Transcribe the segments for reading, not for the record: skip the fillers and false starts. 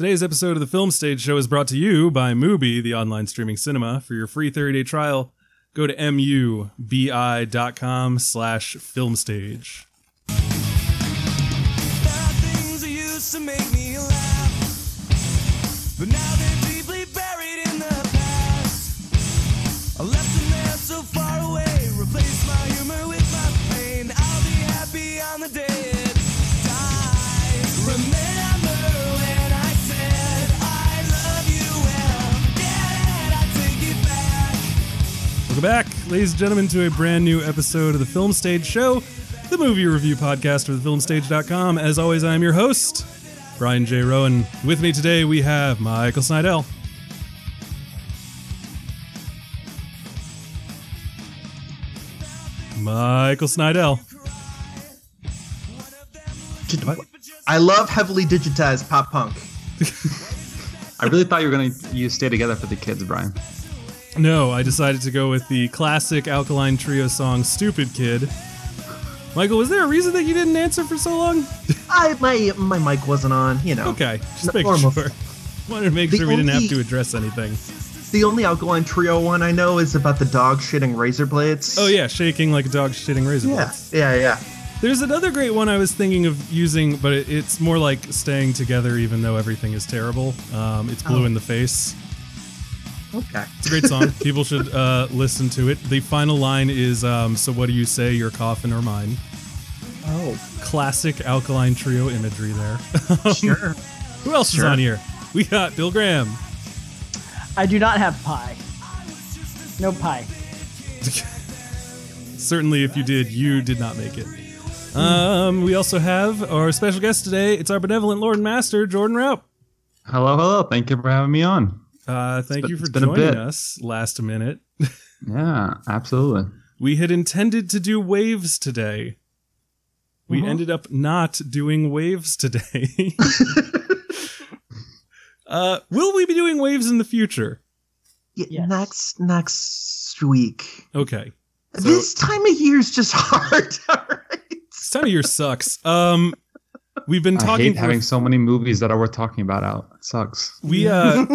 Today's episode of The Film Stage Show is brought to you by Mubi, the online streaming cinema. For your free 30-day trial, go to mubi.com/filmstage. Bad things used to make me laugh, but now they're deeply buried in the past. I left them there so far away, replaced my humor with my pain. I'll be happy on the day it dies. Remember when I said I love you, well, Dad, I take it back. Welcome back, ladies and gentlemen, to a brand new episode of The Film Stage Show, the movie review podcast for thefilmstage.com. As always, I am your host, Brian J. Rowan. With me today, we have Michael Snydel. Michael Snydel. I love heavily digitized pop punk. I really thought you were going to use Stay Together for the Kids, Brian. No, I decided to go with the classic Alkaline Trio song, Stupid Kid. Michael, was there a reason that you didn't answer for so long? My mic wasn't on, you know. Okay, just make sure. Wanted to make sure we didn't have to address anything. The only Alkaline Trio one I know is about the dog shitting razor blades. Oh yeah, shaking like a dog shitting razor blades. Yeah. There's another great one I was thinking of using, but it's more like Staying Together even though everything is terrible. It's Blue in the Face. Okay. It's a great song. People should listen to it. The final line is, so what do you say, your coffin or mine? Oh. Classic Alkaline Trio imagery there. Sure. Who else is on here? We got Bill Graham. I do not have pie. No pie. Certainly if you did not make it. We also have our special guest today. It's our benevolent Lord and Master, Jordan Raup. Hello. Thank you for having me on. Thank you for joining us last minute. Yeah, absolutely. We had intended to do Waves today. We ended up not doing Waves today. Will we be doing Waves in the future? Yes. Next week. Okay. So, this time of year is just hard. All right. This time of year sucks. We've been talking. I hate having so many movies that are worth talking about out. It sucks. We talked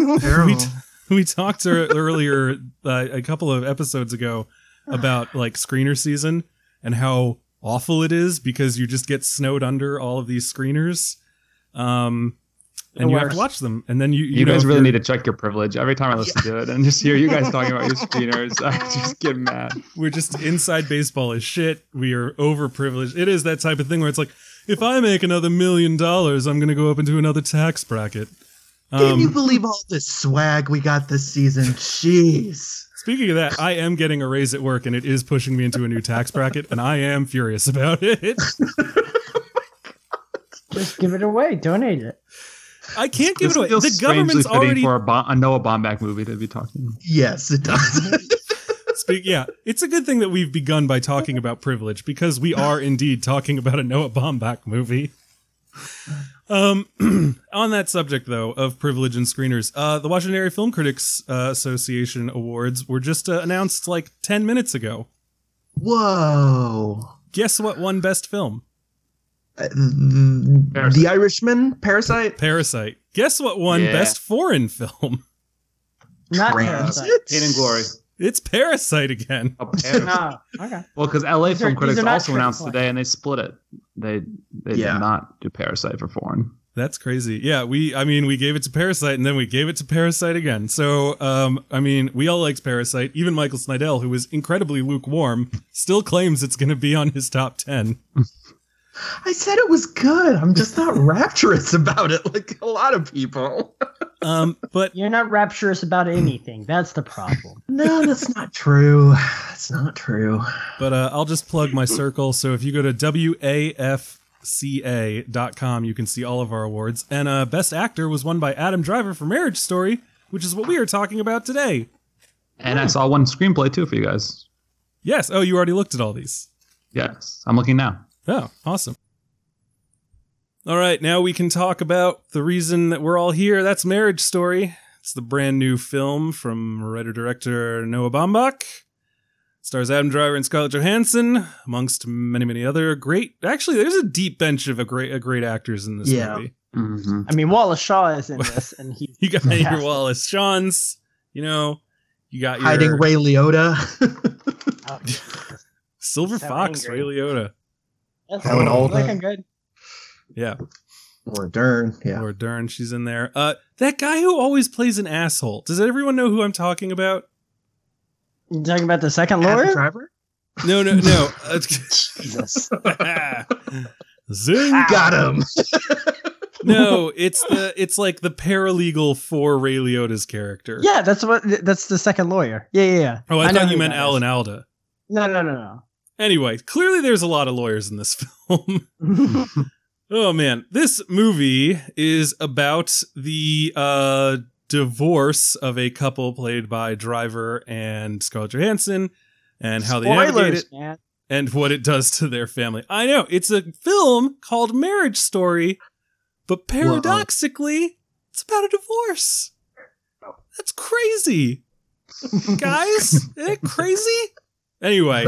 earlier a couple of episodes ago about like screener season and how awful it is because you just get snowed under all of these screeners, and you have to watch them. And then you guys really need to check your privilege. Every time I listen to it and just hear you guys talking about your screeners, I just get mad. We're just inside baseball as shit. We are overprivileged. It is that type of thing where it's like, if I make another $1 million, I'm going to go up into another tax bracket. Can you believe all the swag we got this season? Jeez. Speaking of that, I am getting a raise at work, and it is pushing me into a new tax bracket, and I am furious about it. Just give it away. Donate it. I can't give it away. The government's already... for a Noah Baumbach movie to be talking about. Yes, it does. It's a good thing that we've begun by talking about privilege because we are indeed talking about a Noah Baumbach movie. On that subject, though, of privilege and screeners, the Washington Area Film Critics Association Awards were just announced like 10 minutes ago. Whoa. Guess what won Best Film? The Irishman? Parasite. Guess what won Best Foreign Film? Not Parasite. Pain and Glory. It's Parasite again. Oh, Parasite. Okay. Well, because LA Film Critics also announced today, and they split it. They did not do Parasite for foreign. That's crazy. Yeah, we gave it to Parasite, and then we gave it to Parasite again. So, we all liked Parasite. Even Michael Snydel, who was incredibly lukewarm, still claims it's going to be on his top 10. I said it was good. I'm just not rapturous about it, like a lot of people. But you're not rapturous about anything. That's the problem. No, that's not true. That's not true. But I'll just plug my circle. So if you go to WAFCA.com, you can see all of our awards. And Best Actor was won by Adam Driver for Marriage Story, which is what we are talking about today. And I saw one screenplay, too, for you guys. Yes. Oh, you already looked at all these. Yes. I'm looking now. Oh, awesome. All right, now we can talk about the reason that we're all here. That's Marriage Story. It's the brand new film from writer-director Noah Baumbach, Stars Adam Driver and Scarlett Johansson, amongst many, many other great... Actually, there's a deep bench of a great actors in this movie. Mm-hmm. I mean, Wallace Shaw is in this, and he... You got your Wallace Shawns, you know, you got your... Hiding Ray Liotta. Oh, Silver Fox, Ray Liotta. Alan Alda. I think I'm good. Yeah. Laura Dern, yeah. Laura Dern, she's in there. That guy who always plays an asshole. Does everyone know who I'm talking about? You talking about the second lawyer? Driver? No. Jesus. Zoom. Got him. No, it's like the paralegal for Ray Liotta's character. Yeah, that's the second lawyer. Yeah. Oh, I thought you meant Alan Alda. No. Anyway, clearly there's a lot of lawyers in this film. Oh man, this movie is about the divorce of a couple played by Driver and Scarlett Johansson, and how they navigate it, man. And what it does to their family. I know, it's a film called Marriage Story, but paradoxically, it's about a divorce. That's crazy. Guys, isn't it crazy? Anyway,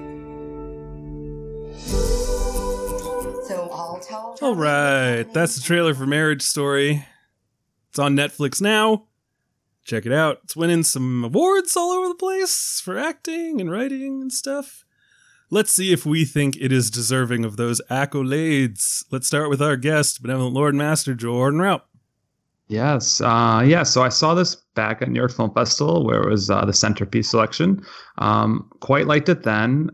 All right, that's the trailer for Marriage Story. It's on Netflix now. Check it out. It's winning some awards all over the place for acting and writing and stuff. Let's see if we think it is deserving of those accolades. Let's start with our guest, Benevolent Lord and Master Jordan Raup. Yes. So I saw this back at New York Film Festival, where it was the centerpiece selection. Quite liked it then.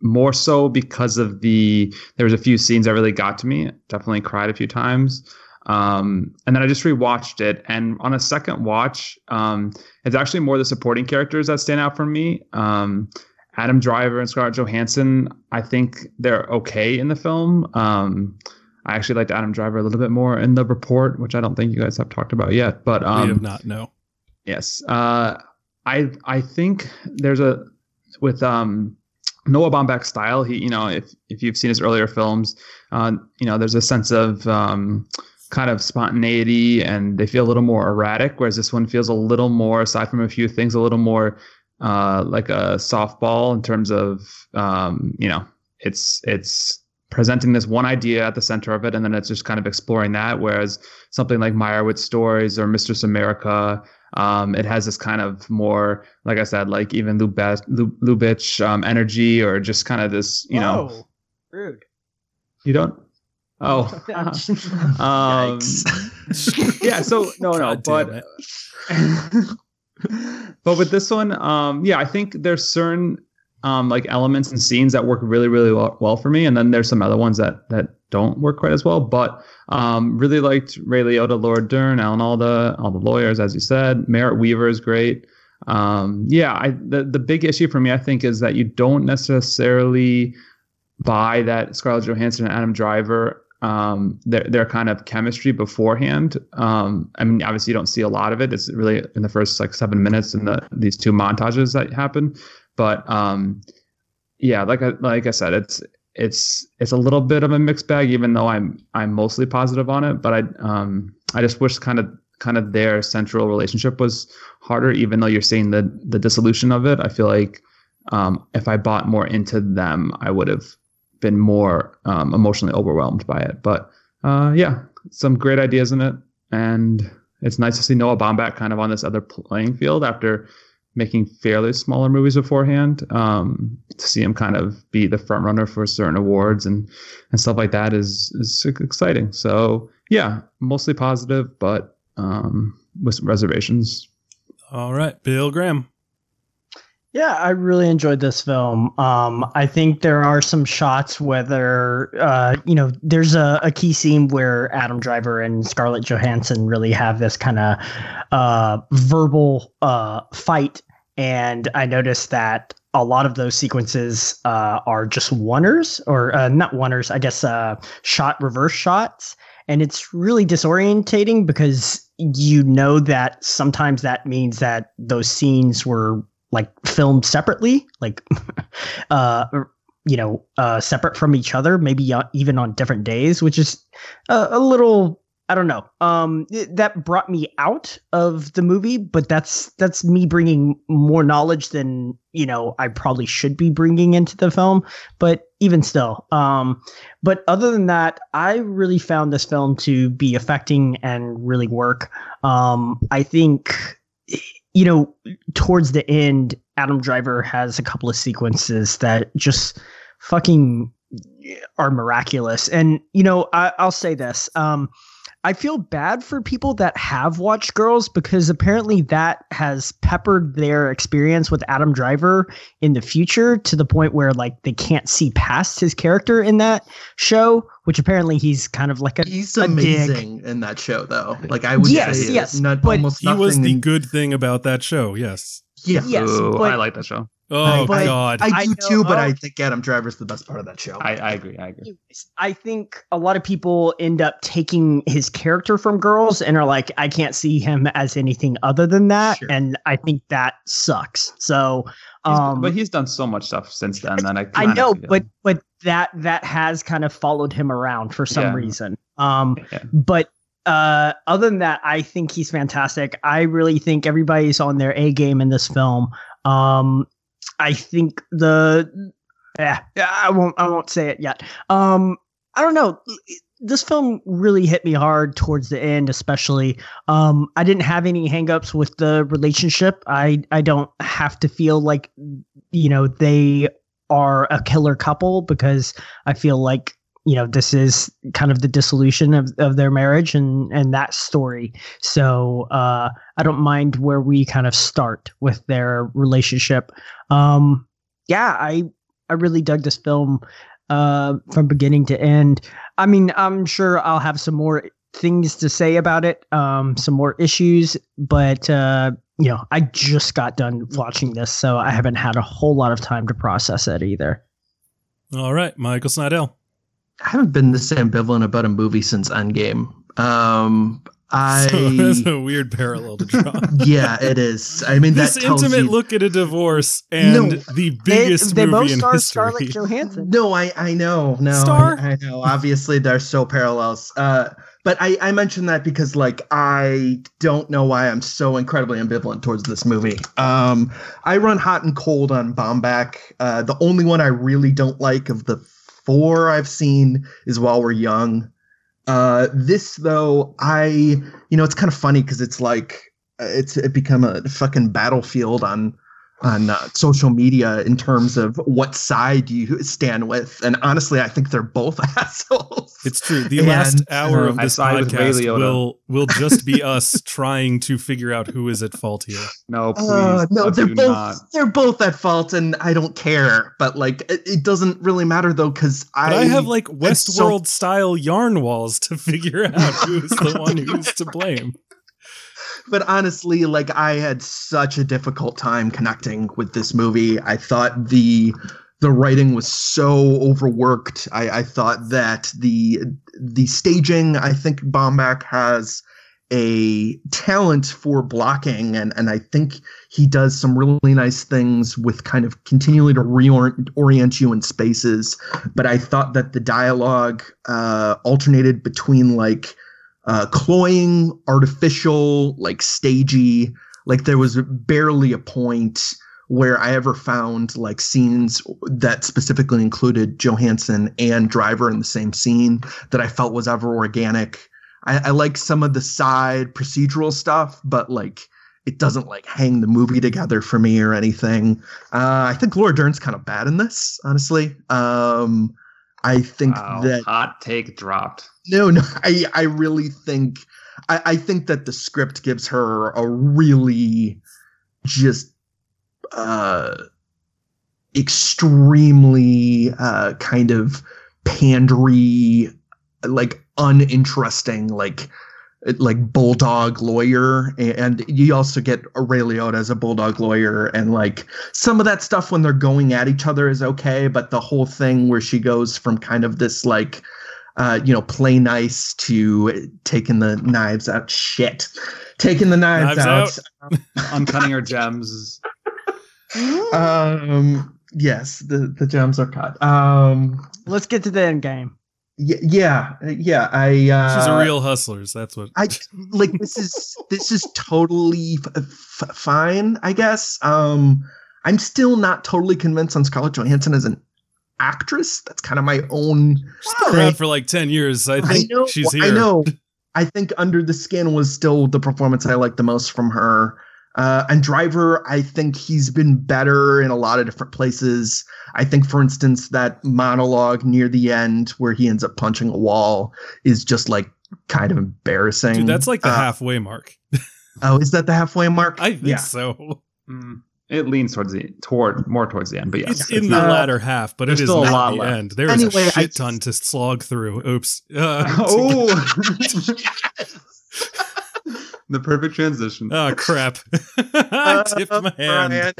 More so because of there was a few scenes that really got to me. Definitely cried a few times. And then I just rewatched it. And on a second watch, it's actually more the supporting characters that stand out for me. Adam Driver and Scarlett Johansson, I think they're okay in the film. I actually liked Adam Driver a little bit more in The Report, which I don't think you guys have talked about yet. But we have not, no. Yes. I think there's Noah Baumbach's style, he, you know, if you've seen his earlier films, you know, there's a sense of kind of spontaneity, and they feel a little more erratic, whereas this one feels a little more, aside from a few things, a little more like a softball in terms of, you know, it's presenting this one idea at the center of it, and then it's just kind of exploring that, whereas something like Meyerowitz Stories or Mistress America, it has this kind of more, like I said, like even Lubitsch energy, or just kind of this, you know. Rude. You don't? Oh. Yeah, so no, but but with this one, I think there's certain like elements and scenes that work really, really well for me, and then there's some other ones that don't work quite as well, but really liked Ray Liotta, Laura Dern, Alan Alda, all the lawyers, as you said. Merritt Weaver is great. The big issue for me, I think, is that you don't necessarily buy that Scarlett Johansson and Adam Driver, their kind of chemistry beforehand. I mean, obviously you don't see a lot of it. It's really in the first like 7 minutes in these two montages that happen. But like I said, it's a little bit of a mixed bag, even though I'm mostly positive on it. But I just wish kind of their central relationship was harder, even though you're seeing the dissolution of it. I feel like if I bought more into them, I would have been more emotionally overwhelmed by it. But some great ideas in it, and it's nice to see Noah Baumbach kind of on this other playing field after making fairly smaller movies beforehand. To see him kind of be the front runner for certain awards and stuff like that is exciting. So yeah, mostly positive, but with some reservations. All right, Bill Graham. Yeah, I really enjoyed this film. I think there are some shots whether, there's a key scene where Adam Driver and Scarlett Johansson really have this kind of verbal fight. And I noticed that a lot of those sequences are just oneers, or not oneers, I guess, shot reverse shots. And it's really disorientating because you know that sometimes that means that those scenes were like filmed separately, like, separate from each other, maybe even on different days, which is a little, I don't know. That brought me out of the movie, but that's me bringing more knowledge than, I probably should be bringing into the film, but even still. But other than that, I really found this film to be affecting and really work. I think, towards the end, Adam Driver has a couple of sequences that just fucking are miraculous. And, I'll say this. I feel bad for people that have watched Girls, because apparently that has peppered their experience with Adam Driver in the future to the point where, like, they can't see past his character in that show, which apparently he's kind of like he's amazing in that show, though. Like, I would say almost nothing. He was the good thing about that show, yes. Yeah. Yes, ooh, I like that show. Oh, God. I do too, but I think Adam Driver's the best part of that show. I agree. I think a lot of people end up taking his character from Girls and are like, I can't see him as anything other than that. Sure. And I think that sucks. So, but he's done so much stuff since then. And I know, but that has kind of followed him around for some reason. But other than that, I think he's fantastic. I really think everybody's on their A game in this film. I think I won't say it yet. I don't know. This film really hit me hard towards the end, especially. I didn't have any hangups with the relationship. I don't have to feel like, they are a killer couple, because I feel like, this is kind of the dissolution of their marriage and that story. So I don't mind where we kind of start with their relationship. I really dug this film from beginning to end. I mean, I'm sure I'll have some more things to say about it, some more issues, but I just got done watching this, so I haven't had a whole lot of time to process it either. All right, Michael Snydel. I haven't been this ambivalent about a movie since Endgame. So that's a weird parallel to draw. Yeah, it is. I mean, this that tells intimate you, look at a divorce and the biggest they movie both in history. Scarlett Johansson. No, I know. No, Star? I know. Obviously, they're so parallels. But I mentioned that because, like, I don't know why I'm so incredibly ambivalent towards this movie. I run hot and cold on Baumbach. The only one I really don't like of the four I've seen is While We're Young. This, though, it's kind of funny because it's like it become a fucking battlefield on social media in terms of what side you stand with. And honestly, I think they're both assholes. It's true. The last hour of this podcast will just be us trying to figure out who is at fault here. No, please. No, they're both at fault, and I don't care. But like, it doesn't really matter though, because I have like Westworld style yarn walls to figure out who's the one who's to blame. But honestly, like, I had such a difficult time connecting with this movie. I thought the writing was so overworked. I thought that the staging, I think Baumbach has a talent for blocking. And I think he does some really nice things with kind of continually to orient you in spaces. But I thought that the dialogue alternated between like, cloying, artificial, like stagey, like there was barely a point where I ever found like scenes that specifically included Johansson and Driver in the same scene that I felt was ever organic. I like some of the side procedural stuff, but like it doesn't like hang the movie together for me or anything. I think Laura Dern's kind of bad in this, honestly. I think that hot take dropped. No, I really think I think that the script gives her a really just extremely kind of pandery, like uninteresting, like like bulldog lawyer, and you also get Ray Liotta as a bulldog lawyer, and like some of that stuff when they're going at each other is okay, but the whole thing where she goes from kind of this like play nice to taking the knives out. Taking the knives out. I'm cutting her gems. Yes, the gems are cut. Let's get to the end game. Yeah. She's a real hustler. That's what I like. This is totally fine, I guess. I'm still not totally convinced on Scarlett Johansson as an actress. That's kind of my own. She's been around for like 10 years. I think she's here. I know. I think Under the Skin was still the performance I liked the most from her. And Driver, I think he's been better in a lot of different places. I think, for instance, that monologue near the end where he ends up punching a wall is just like kind of embarrassing. Dude, that's like the halfway mark. Oh, is that the halfway mark? I think so. Mm. It leans towards the end, but yeah, it's in the latter half, but it is still not the end. There is a shit ton to slog through. Oops. The perfect transition. Oh crap! I tipped my hand.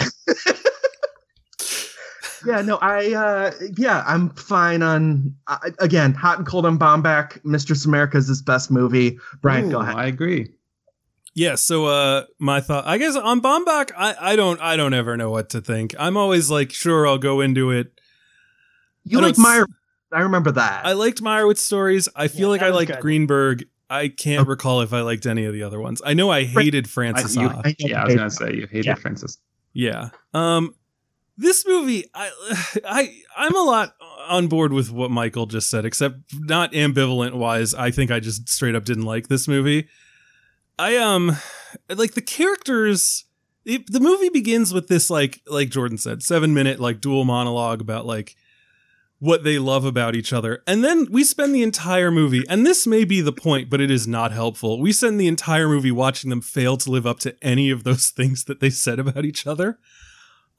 Yeah, no, I'm fine on again. Hot and cold on Baumbach. Mistress America is his best movie. Brian, go ahead. I agree. Yeah, so my thought, I guess, on Baumbach, I don't ever know what to think. I'm always like, sure, I'll go into it. You like Meyerowitz? I remember that. I liked Meyerowitz Stories. I feel like I liked Greenberg. I can't recall if I liked any of the other ones. I know I hated Frances Ha. I was gonna say you hated Frances. Yeah. This movie, I'm a lot on board with what Michael just said, except not ambivalent wise. I think I just straight up didn't like this movie. I like the characters. The movie begins with this like Jordan said, 7-minute like dual monologue about like what they love about each other, and then we spend the entire movie. And this may be the point, but it is not helpful. We spend the entire movie watching them fail to live up to any of those things that they said about each other,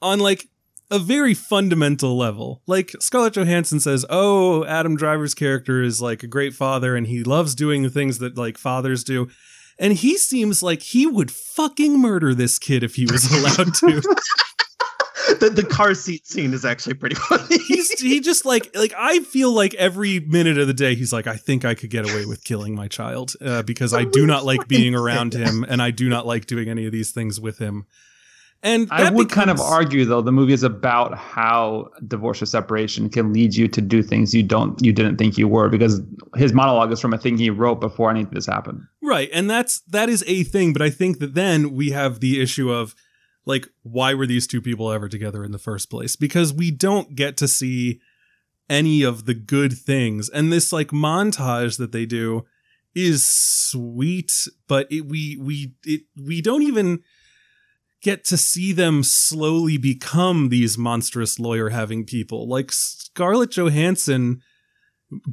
on like a very fundamental level. Like Scarlett Johansson says, "Oh, Adam Driver's character is like a great father, and he loves doing the things that like fathers do." And he seems like he would fucking murder this kid if he was allowed to. The car seat scene is actually pretty funny. He just like I feel like every minute of the day, he's like, I think I could get away with killing my child because I do not like being around him, and I do not like doing any of these things with him. And I would kind of argue, though, the movie is about how divorce or separation can lead you to do things you didn't think you were, because his monologue is from a thing he wrote before any of this happened. Right. And that is a thing. But I think that then we have the issue of like, why were these two people ever together in the first place? Because we don't get to see any of the good things. And this like montage that they do is sweet, but we don't even get to see them slowly become these monstrous lawyer-having people. Like, Scarlett Johansson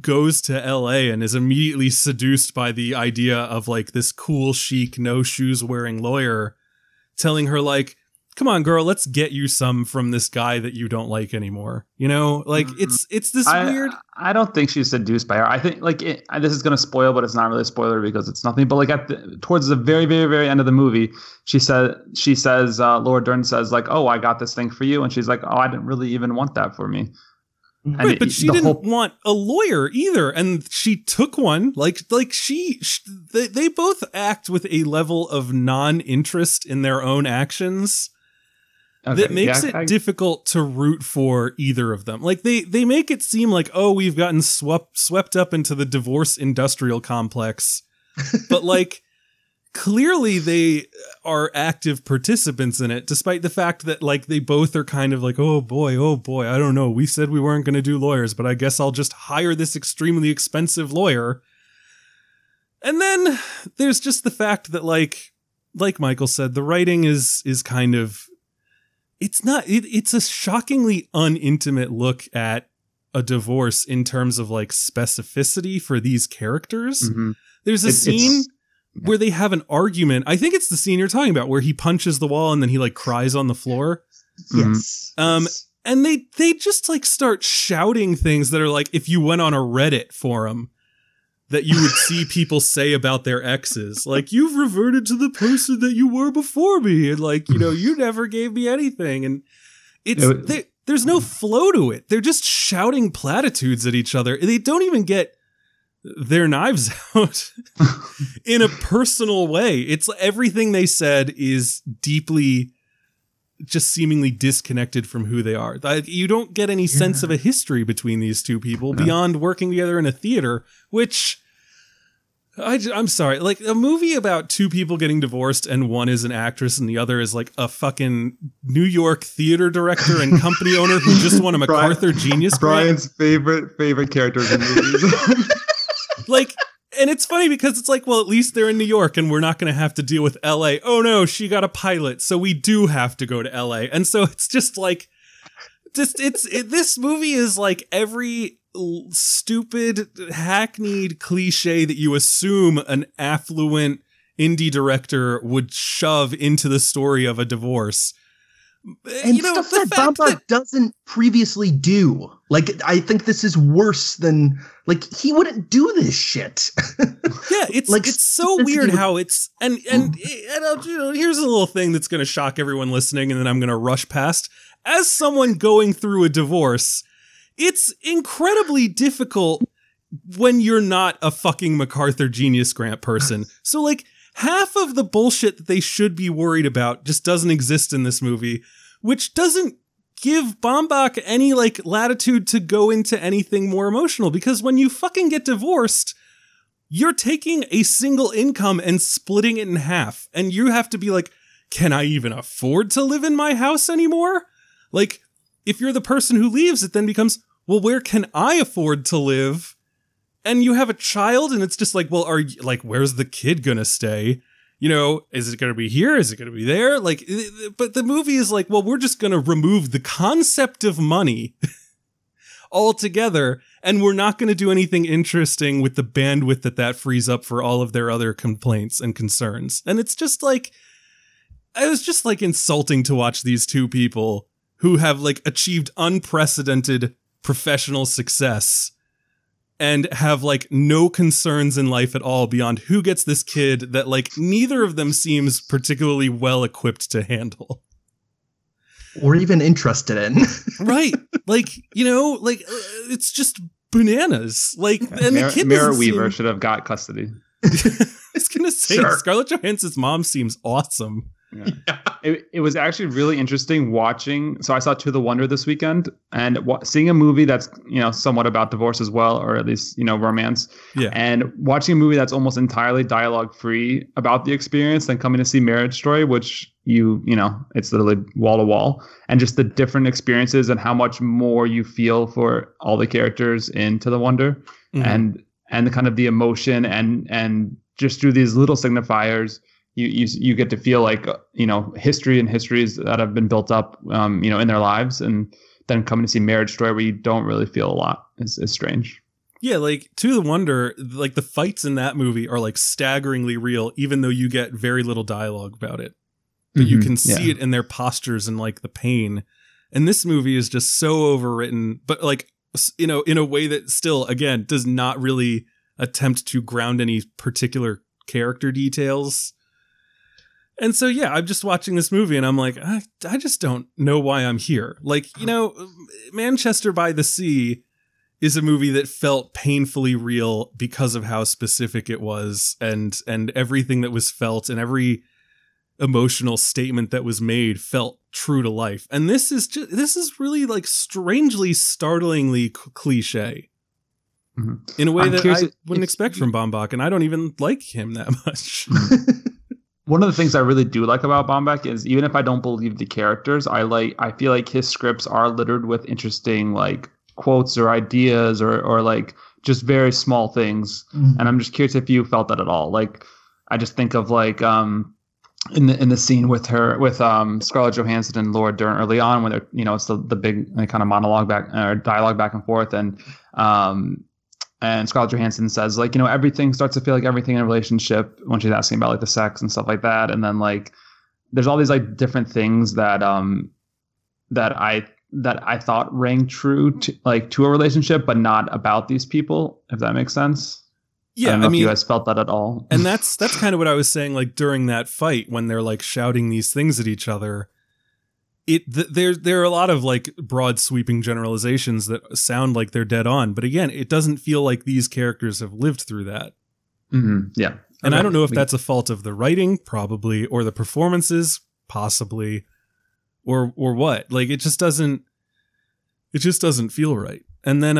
goes to L.A. and is immediately seduced by the idea of, like, this cool, chic, no-shoes-wearing lawyer telling her, like, come on, girl, let's get you some from this guy that you don't like anymore. You know? Like, it's this weird... I don't think she's seduced by her. I think, like, this is going to spoil, but it's not really a spoiler because it's nothing. But, like, towards the very, very, very end of the movie, she says, Laura Dern says, like, oh, I got this thing for you. And she's like, oh, I didn't really even want that for me. And right, but she didn't want a lawyer either. And she took one. Like they both act with a level of non-interest in their own actions that makes it difficult to root for either of them. Like they make it seem like, oh, we've gotten swept up into the divorce industrial complex. But like, clearly they are active participants in it, despite the fact that like they both are kind of like, oh boy, I don't know. We said we weren't going to do lawyers, but I guess I'll just hire this extremely expensive lawyer. And then there's just the fact that like Michael said, the writing is kind of, it's a shockingly unintimate look at a divorce in terms of like specificity for these characters. Mm-hmm. There's a scene where they have an argument. I think it's the scene you're talking about where he punches the wall and then he like cries on the floor. Yes. And they just like start shouting things that are like, if you went on a Reddit forum, that you would see people say about their exes. Like, you've reverted to the person that you were before me. And like, you know, you never gave me anything. And it's, there's no flow to it. They're just shouting platitudes at each other. They don't even get their knives out in a personal way. It's everything they said is deeply just seemingly disconnected from who they are. You don't get any sense of a history between these two people beyond working together in a theater, which I'm sorry, like a movie about two people getting divorced and one is an actress and the other is like a fucking New York theater director and company owner who just won a MacArthur Genius Grant. Brian's favorite characters in movies. Like, and it's funny because it's like, well, at least they're in New York and we're not going to have to deal with LA. Oh no, she got a pilot. So we do have to go to LA. And so it's just like, this movie is like every stupid, hackneyed cliche that you assume an affluent indie director would shove into the story of a divorce. And you know, stuff that Baumbach doesn't previously do. Like, I think this is worse than, like, he wouldn't do this shit. Yeah, it's like, it's so weird how it's, and you know, here's a little thing that's going to shock everyone listening, and then I'm going to rush past. As someone going through a divorce, it's incredibly difficult when you're not a fucking MacArthur Genius Grant person. So, like, half of the bullshit that they should be worried about just doesn't exist in this movie, which doesn't give Baumbach any like latitude to go into anything more emotional, because when you fucking get divorced, you're taking a single income and splitting it in half. And you have to be like, can I even afford to live in my house anymore? Like, if you're the person who leaves, it then becomes, well, where can I afford to live? And you have a child, and it's just like, well, are you, like, where's the kid gonna stay? You know, is it gonna be here? Is it gonna be there? Like, but the movie is like, well, we're just gonna remove the concept of money altogether, and we're not gonna do anything interesting with the bandwidth that frees up for all of their other complaints and concerns. And it's just like, it was just like insulting to watch these two people who have like achieved unprecedented professional success and have like no concerns in life at all beyond who gets this kid that like neither of them seems particularly well equipped to handle or even interested in. Right. Like, you know, like it's just bananas. Like, and the kid Mara Weaver should have got custody. I was going to say, sure. Scarlett Johansson's mom seems awesome. Yeah. Yeah. It was actually really interesting watching. So I saw To the Wonder this weekend, and seeing a movie that's, you know, somewhat about divorce as well, or at least, you know, romance. Yeah. And watching a movie that's almost entirely dialogue free about the experience, then coming to see Marriage Story, which you know, it's literally wall to wall, and just the different experiences and how much more you feel for all the characters in To the Wonder, and the kind of the emotion and just through these little signifiers. You get to feel like, you know, history and histories that have been built up, you know, in their lives, and then coming to see Marriage Story where you don't really feel a lot is strange. Yeah, like To the Wonder, like the fights in that movie are like staggeringly real, even though you get very little dialogue about it. But you can see it in their postures and like the pain. And this movie is just so overwritten, but like, you know, in a way that still, again, does not really attempt to ground any particular character details. And so, yeah, I'm just watching this movie and I'm like, I just don't know why I'm here. Like, you know, Manchester by the Sea is a movie that felt painfully real because of how specific it was and everything that was felt and every emotional statement that was made felt true to life. And this is really like strangely, startlingly cliche in a way that I wouldn't expect from Baumbach. And I don't even like him that much. One of the things I really do like about Baumbach is, even if I don't believe the characters, I feel like his scripts are littered with interesting like quotes or ideas or like just very small things. And I'm just curious if you felt that at all. Like, I just think of like in the scene with her with Scarlett Johansson and Laura Dern early on, when they're, you know, it's the big kind of monologue back or dialogue back and forth, and Scarlett Johansson says, like, you know, everything starts to feel like everything in a relationship when she's asking about like the sex and stuff like that. And then like, there's all these like different things that I thought rang true to a relationship, but not about these people, if that makes sense. Yeah, I don't know if you guys felt that at all. And that's kind of what I was saying, like during that fight when they're like shouting these things at each other. There are a lot of like broad sweeping generalizations that sound like they're dead on. But again, it doesn't feel like these characters have lived through that. Mm-hmm. Yeah. And I don't know if that's a fault of the writing, probably, or the performances, possibly, or what. Like, it just doesn't feel right. And then,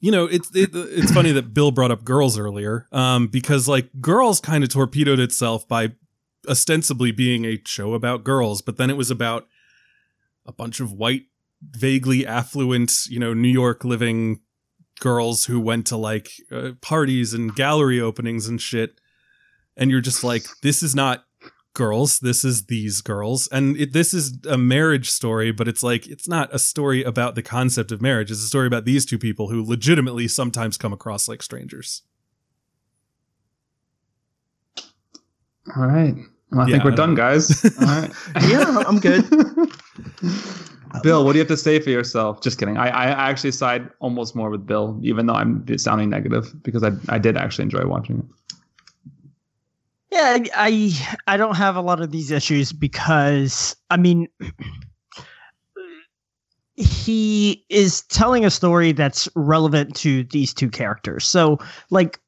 you know, it's funny that Bill brought up Girls earlier, because like Girls kind of torpedoed itself by ostensibly being a show about girls, but then it was about a bunch of white, vaguely affluent, you know, New York living girls who went to like parties and gallery openings and shit. And you're just like, this is not Girls. This is these girls. And this is a marriage story, but it's like, it's not a story about the concept of marriage. It's a story about these two people who legitimately sometimes come across like strangers. All right. Well, I think we're done, guys. All right. Yeah, I'm good. Bill, what do you have to say for yourself? Just kidding. I actually side almost more with Bill, even though I'm sounding negative, because I did actually enjoy watching it. Yeah, I don't have a lot of these issues because, I mean, he is telling a story that's relevant to these two characters. So, like,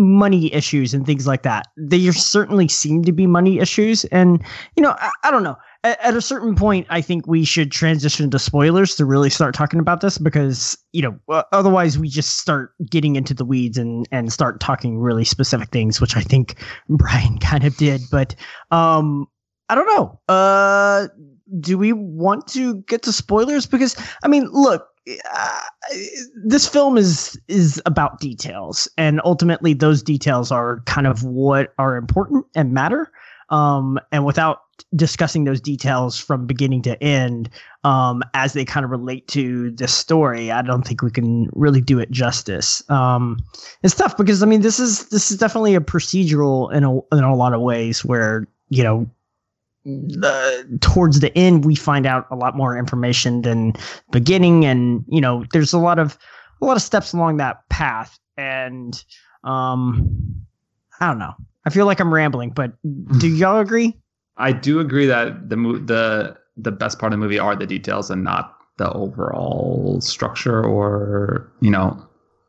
money issues and things like that. There certainly seem to be money issues. And, you know, I don't know. At a certain point, I think we should transition to spoilers to really start talking about this because, you know, otherwise we just start getting into the weeds and start talking really specific things, which I think Brian kind of did. But I don't know. Do we want to get to spoilers? Because, I mean, look. This film is about details, and ultimately those details are kind of what are important and matter. And without discussing those details from beginning to end, as they kind of relate to this story, I don't think we can really do it justice. It's tough because, I mean, this is definitely a procedural in a lot of ways where, you know, towards the end we find out a lot more information than beginning, and you know there's a lot of steps along that path, and I don't know, I feel like I'm rambling, but do y'all agree? I do agree that the best part of the movie are the details and not the overall structure, or you know,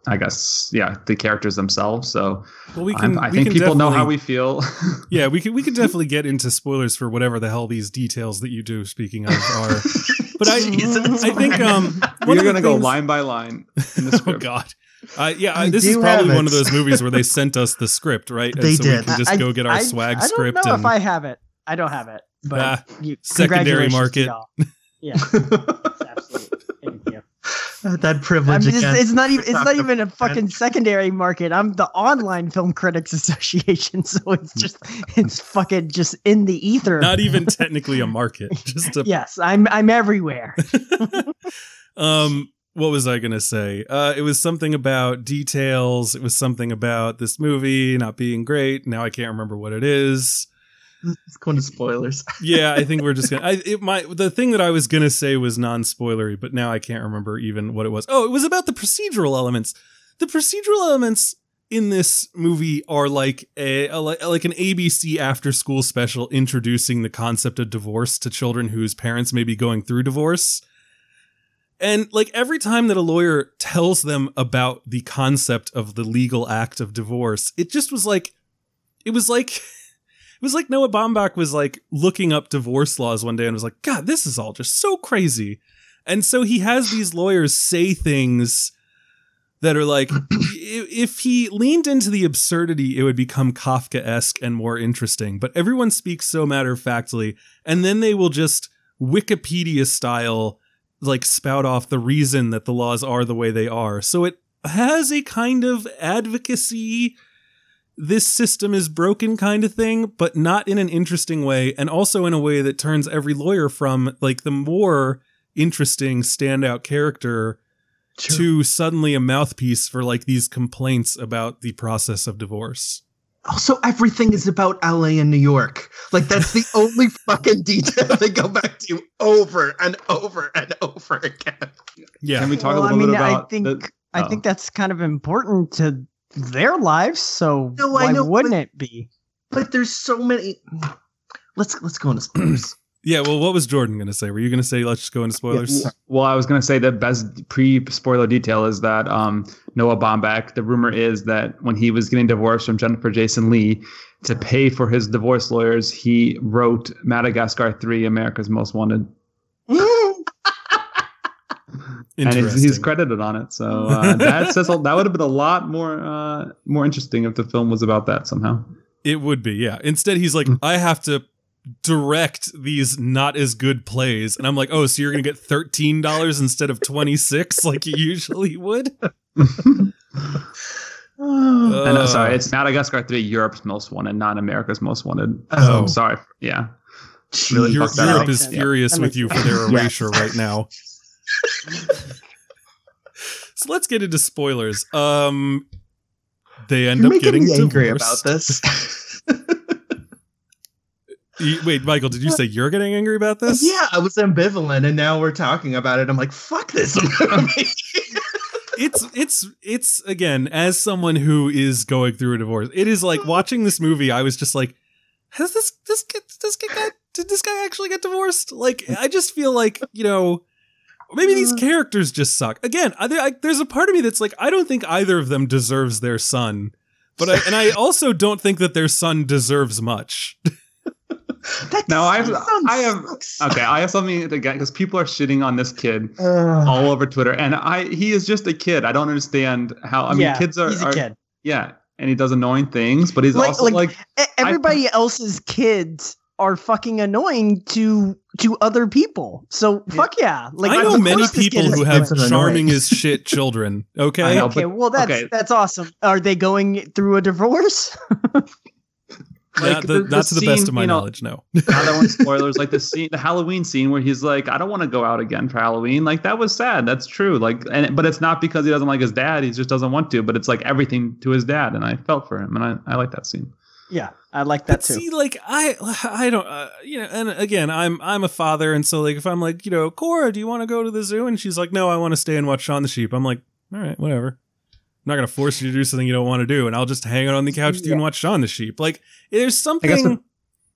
I guess, yeah, the characters themselves. So well, I think people know how we feel. Yeah, we can definitely get into spoilers for whatever the hell these details that you do, speaking of, are. But I think you're going to go line by line in the script. Oh, God. This is probably one of those movies where they sent us the script, right? They so did. We can just go get our swag script. I don't know if I have it. I don't have it. But secondary market. Yeah. That privilege. I mean, it's not even. It's not even a fucking secondary market. I'm the Online Film Critics Association, so it's fucking just in the ether. Not even technically a market. Just a yes. I'm everywhere. What was I gonna say? It was something about details. It was something about this movie not being great. Now I can't remember what it is. It's going to spoilers. Yeah, I think we're just going to... The thing that I was going to say was non-spoilery, but now I can't remember even what it was. Oh, it was about the procedural elements. The procedural elements in this movie are like like an ABC after-school special introducing the concept of divorce to children whose parents may be going through divorce. And like every time that a lawyer tells them about the concept of the legal act of divorce, it just was like... It was like Noah Baumbach was like looking up divorce laws one day and was like, God, this is all just so crazy. And so he has these lawyers say things that are like, if he leaned into the absurdity, it would become Kafkaesque and more interesting. But everyone speaks so matter-of-factly. And then they will just Wikipedia style, like spout off the reason that the laws are the way they are. So it has a kind of advocacy, this system is broken kind of thing, but not in an interesting way. And also in a way that turns every lawyer from like the more interesting standout character to suddenly a mouthpiece for like these complaints about the process of divorce. Also, everything is about LA and New York. Like, that's the only fucking detail they go back to over and over and over again. Yeah. Can we talk a little bit about... I think that's kind of important to their lives, so no, why wouldn't it be? But there's so many. Let's go into spoilers. Yeah, well, what was Jordan going to say? Were you going to say, let's just go into spoilers? Yeah, well, I was going to say the best pre-spoiler detail is that Noah Baumbach, the rumor is that when he was getting divorced from Jennifer Jason Leigh, to pay for his divorce lawyers, he wrote Madagascar 3, America's Most Wanted. And he's credited on it. So that says that would have been a lot more interesting if the film was about that somehow. It would be, yeah. Instead, he's like, I have to direct these not as good plays, and I'm like, oh, so you're gonna get $13 instead of $26 like you usually would. And I'm sorry, it's Madagascar 3, Europe's Most Wanted, not America's Most Wanted. So I'm sorry, yeah. Really, Europe is furious with you for their erasure right now. So let's get into spoilers. They end up getting angry about this. Wait, Michael, did you say you're getting angry about this? Yeah, I was ambivalent, and now we're talking about it. I'm like, fuck this movie. It's again, as someone who is going through a divorce, it is like watching this movie. I was just like, has did this guy actually get divorced? Like, I just feel like, you know, maybe these characters just suck. Again, there's a part of me that's like, I don't think either of them deserves their son, but I also don't think that their son deserves much. No, I have something to get, because people are shitting on this kid all over Twitter, and he is just a kid. I don't understand how. Kids are. He's a kid. Yeah, and he does annoying things, but he's also like everybody else's kids are fucking annoying to other people. So fuck yeah! Like, I know many people who have charming as shit children. Okay, I know, that's awesome. Are they going through a divorce? Like not the best of my knowledge, no. Now that one's spoilers, like the Halloween scene where he's like, I don't want to go out again for Halloween. Like, that was sad. That's true. Like, but it's not because he doesn't like his dad. He just doesn't want to. But it's like everything to his dad, and I felt for him, and I like that scene. Yeah, I like that too. See, like I don't, you know. And again, I'm a father, and so like if I'm like, you know, Cora, do you want to go to the zoo? And she's like, no, I want to stay and watch Shaun the Sheep. I'm like, all right, whatever. I'm not going to force you to do something you don't want to do, and I'll just hang out on the couch with you and watch Shaun the Sheep. Like, there's something...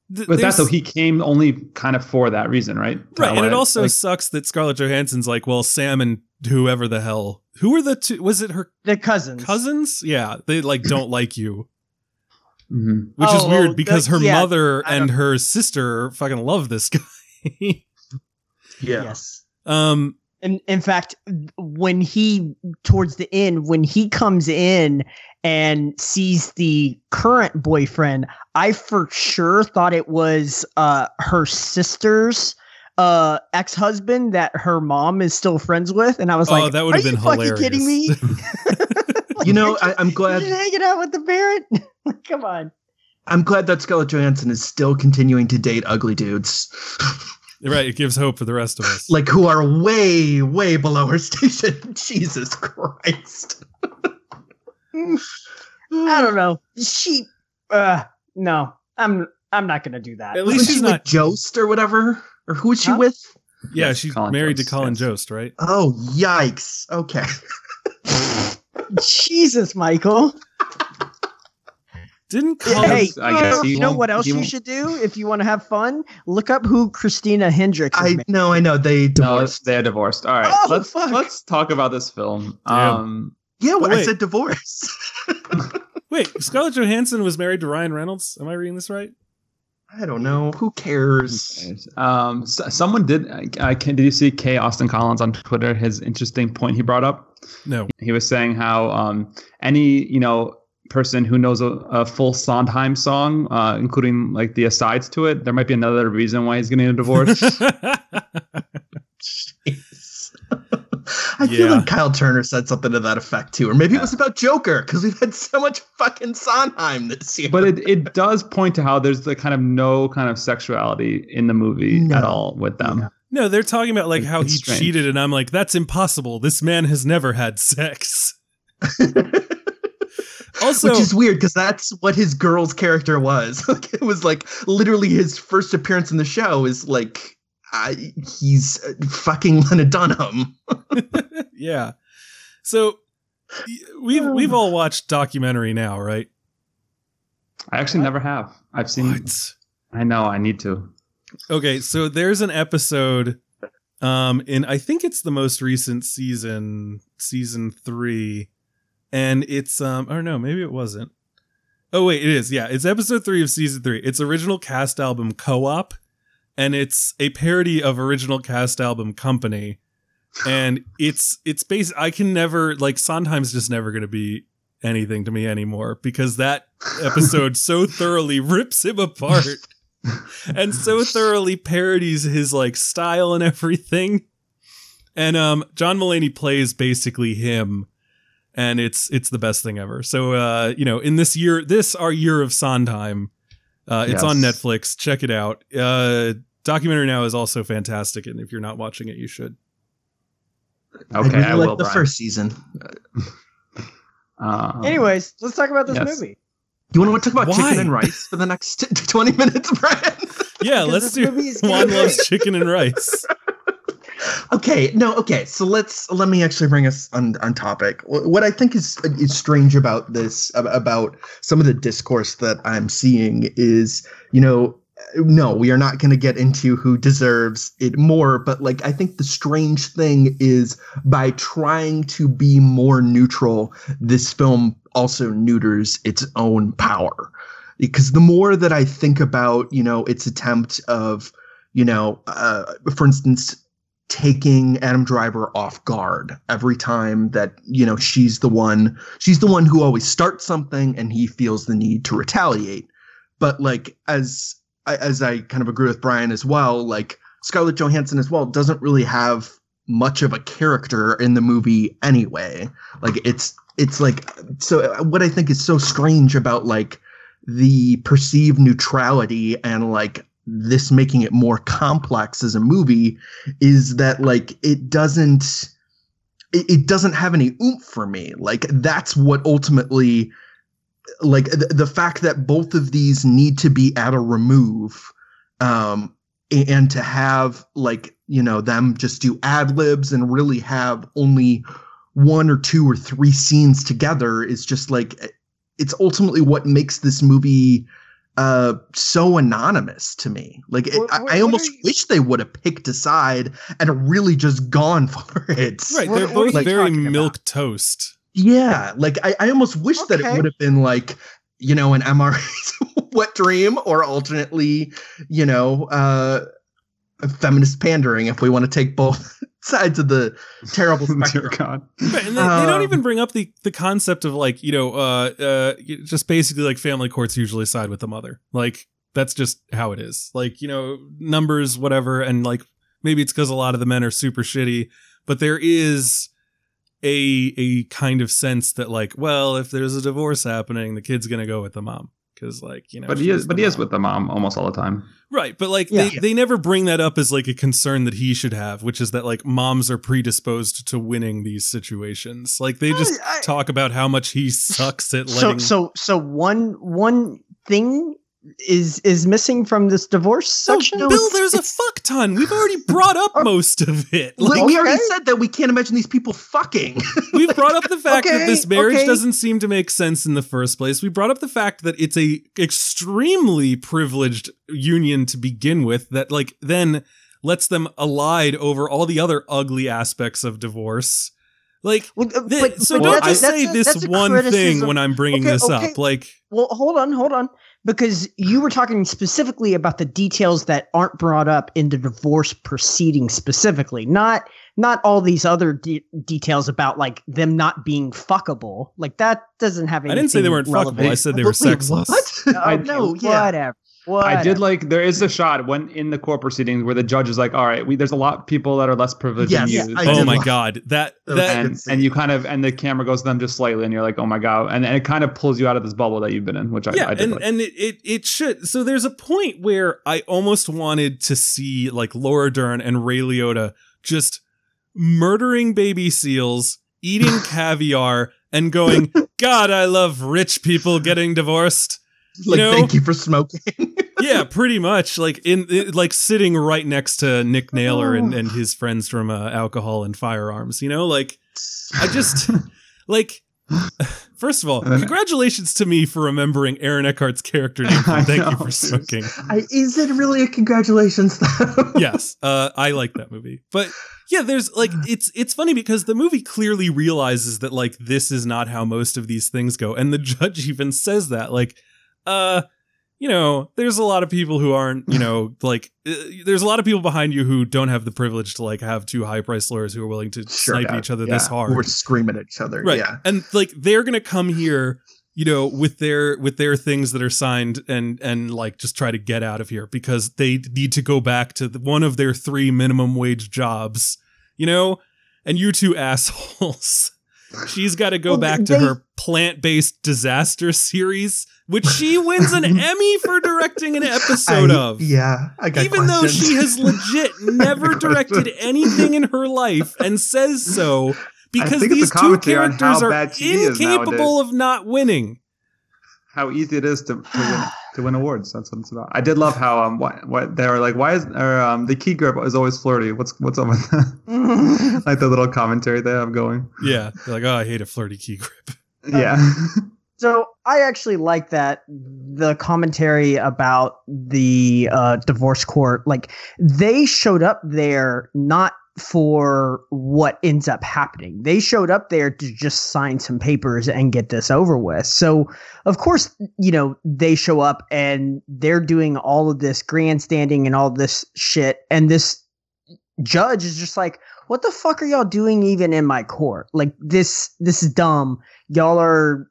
But that's so he came only kind of for that reason, right? Right, and it also sucks that Scarlett Johansson's like, well, Sam and whoever the hell... Who were the two... Was it her... The cousins. Cousins? Yeah, they like don't like you. Mm-hmm. Which is weird, because her mother and her sister fucking love this guy. Yeah. Yes. And in fact, towards the end, when he comes in and sees the current boyfriend, I for sure thought it was her sister's ex-husband that her mom is still friends with. And I was like, that would have been hilarious. Are you fucking kidding me? Like, you know, I'm glad. You're hanging out with the parent? Come on. I'm glad that Scarlett Johansson is still continuing to date ugly dudes. Right, it gives hope for the rest of us. Like, who are way, way below her station. Jesus Christ. I don't know. She, no, I'm not going to do that. At least she's not with Jost or whatever. Or who is she with? Yeah, yes, she's married to Colin Jost, right? Oh, yikes. Okay. Jesus, Michael. Didn't call you know what else you should do if you want to have fun? Look up who Christina Hendricks is. I know. They divorced. They're divorced. All right. Oh, let's talk about this film. I said divorce. Wait, Scarlett Johansson was married to Ryan Reynolds. Am I reading this right? I don't know. Who cares? Someone did. Did you see K. Austin Collins on Twitter? His interesting point he brought up. No. He was saying how person who knows a full Sondheim song, including like the asides to it, there might be another reason why he's getting a divorce. I feel like Kyle Turner said something to that effect too, or maybe it was about Joker, because we've had so much fucking Sondheim this year. But it does point to how there's the kind of no kind of sexuality in the movie at all with them. Yeah. No, they're talking about like how he cheated, and I'm like, that's impossible. This man has never had sex. Also, which is weird, because that's what his Girls character was. It was like literally his first appearance in the show is like he's fucking Lena Dunham. Yeah. So We've all watched Documentary Now, right? I actually never have. I've seen it. I know, I need to. Okay, so there's an episode in, I think it's the most recent season, season 3, and it's I don't know, maybe it wasn't. Oh wait, it is. Yeah, it's episode 3 of season 3. It's original cast album Co-op, and it's a parody of original cast album Company. And it's based. I can never, like, Sondheim's just never going to be anything to me anymore, because that episode so thoroughly rips him apart and so thoroughly parodies his, like, style and everything. And John Mulaney plays basically him, and it's the best thing ever. So you know, in this year, our year of Sondheim, it's on Netflix. Check it out. Documentary Now is also fantastic, and if you're not watching it, you should. Okay, I really like the first season. Anyways, let's talk about this movie. You want to talk about chicken and rice for the next 20 minutes, Brian? Yeah, let's do Juan Loves Chicken and Rice. Okay. So let me actually bring us on topic. What I think is strange about this, about some of the discourse that I'm seeing is, you know, no, we are not going to get into who deserves it more, but, like, I think the strange thing is, by trying to be more neutral, this film also neuters its own power. Because the more that I think about, you know, its attempt of, you know, for instance, taking Adam Driver off guard every time that, you know, she's the one who always starts something and he feels the need to retaliate. But, like, as I kind of agree with Brian as well, like, Scarlett Johansson as well doesn't really have much of a character in the movie anyway. Like, it's like, so what I think is so strange about, like, the perceived neutrality and, like, this making it more complex as a movie is that, like, it doesn't have any oomph for me. Like, that's what ultimately, like, the fact that both of these need to be at a remove, and to have, like, you know, them just do ad libs and really have only one or two or three scenes together is just, like, it's ultimately what makes this movie so anonymous to me. Like, I almost wish they would have picked a side and really just gone for it. Right, they're both, like, very milquetoast. Yeah, like, I almost wish that it would have been, like, you know, an MRA's wet dream, or alternately, you know, feminist pandering, if we want to take both sides of the terrible spectrum. God. Right, and they don't even bring up the concept of, like, you know, just basically, like, family courts usually side with the mother. Like, that's just how it is. Like, you know, numbers, whatever, and, like, maybe it's because a lot of the men are super shitty, but there is a kind of sense that, like, well, if there's a divorce happening, the kid's gonna go with the mom, because, like, you know, but he is with the mom almost all the time, right? But, like, they never bring that up as, like, a concern that he should have, which is that, like, moms are predisposed to winning these situations. Like, they just talk about how much he sucks at letting. So one thing is missing from this divorce section? Oh, Bill, there's a fuck ton. We've already brought up most of it. Like, we already said that we can't imagine these people fucking. We brought up the fact that this marriage doesn't seem to make sense in the first place. We brought up the fact that it's a extremely privileged union to begin with that, like, then lets them allied over all the other ugly aspects of divorce. Like, don't just say this one thing when I'm bringing this up. Like, well, hold on. Because you were talking specifically about the details that aren't brought up in the divorce proceedings specifically, not all these other details about, like, them not being fuckable. Like, that doesn't have anything. I didn't say they weren't fuckable. I said they were sexless. What? Whatever. I did like, there is a shot when in the court proceedings where the judge is like, all right, there's a lot of people that are less privileged than you. Oh my God. And you kind of, and the camera goes to them just slightly and you're like, oh my God. And it kind of pulls you out of this bubble that you've been in, which I did. And it should. So there's a point where I almost wanted to see, like, Laura Dern and Ray Liotta just murdering baby seals, eating caviar and going, God, I love rich people getting divorced. Like, you know, thank you for smoking. Yeah, pretty much. Like, like, sitting right next to Nick Naylor and his friends from Alcohol and Firearms. You know, like, I just like, First of all, congratulations to me for remembering Aaron Eckhart's character name. Thank you for smoking. Is it really a congratulations though? Yes. I like that movie. But yeah, there's like, it's funny because the movie clearly realizes that like, this is not how most of these things go. And the judge even says that like, you know, there's a lot of people who aren't, you know, like there's a lot of people behind you who don't have the privilege to like have two high priced lawyers who are willing to snipe each other this hard. We're screaming at each other. Right. Yeah. And like, they're going to come here, you know, with their things that are signed and like, just try to get out of here because they need to go back to one of their three minimum wage jobs, you know, and you two assholes. She's got to go back to her plant-based disaster series, which she wins an Emmy for directing an episode of. Yeah, I got even questions. Though she has legit never directed anything in her life and says so because these two characters are incapable of not winning. How easy it is to win awards. That's what it's about. I did love how why they were like, why is the key grip is always flirty? What's up with that? Like the little commentary there I'm going. Yeah, they're like, oh, I hate a flirty key grip. Yeah. So I actually like that the commentary about the divorce court. Like they showed up there not for what ends up happening. They showed up there to just sign some papers and get this over with. So of course, you know, they show up and they're doing all of this grandstanding and all this shit. And this judge is just like, what the fuck are y'all doing even in my court? Like this is dumb. Y'all are,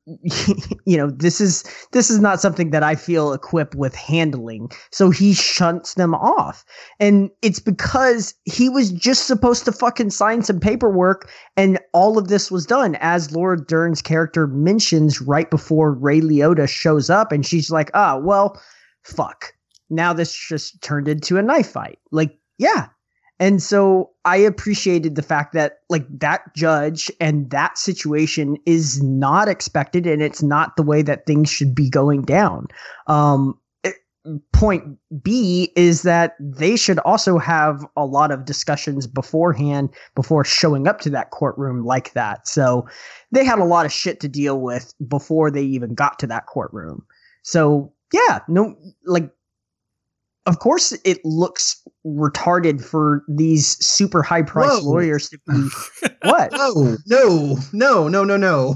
you know, this is not something that I feel equipped with handling. So he shunts them off. And it's because he was just supposed to fucking sign some paperwork. And all of this was done, as Laura Dern's character mentions right before Ray Liotta shows up. And she's like, ah, well, fuck. Now this just turned into a knife fight. Like, yeah. And so I appreciated the fact that like that judge and that situation is not expected and it's not the way that things should be going down. Point B is that they should also have a lot of discussions beforehand before showing up to that courtroom like that. So they had a lot of shit to deal with before they even got to that courtroom. So yeah, no, like, of course, it looks retarded for these super high-priced lawyers to be. What? No.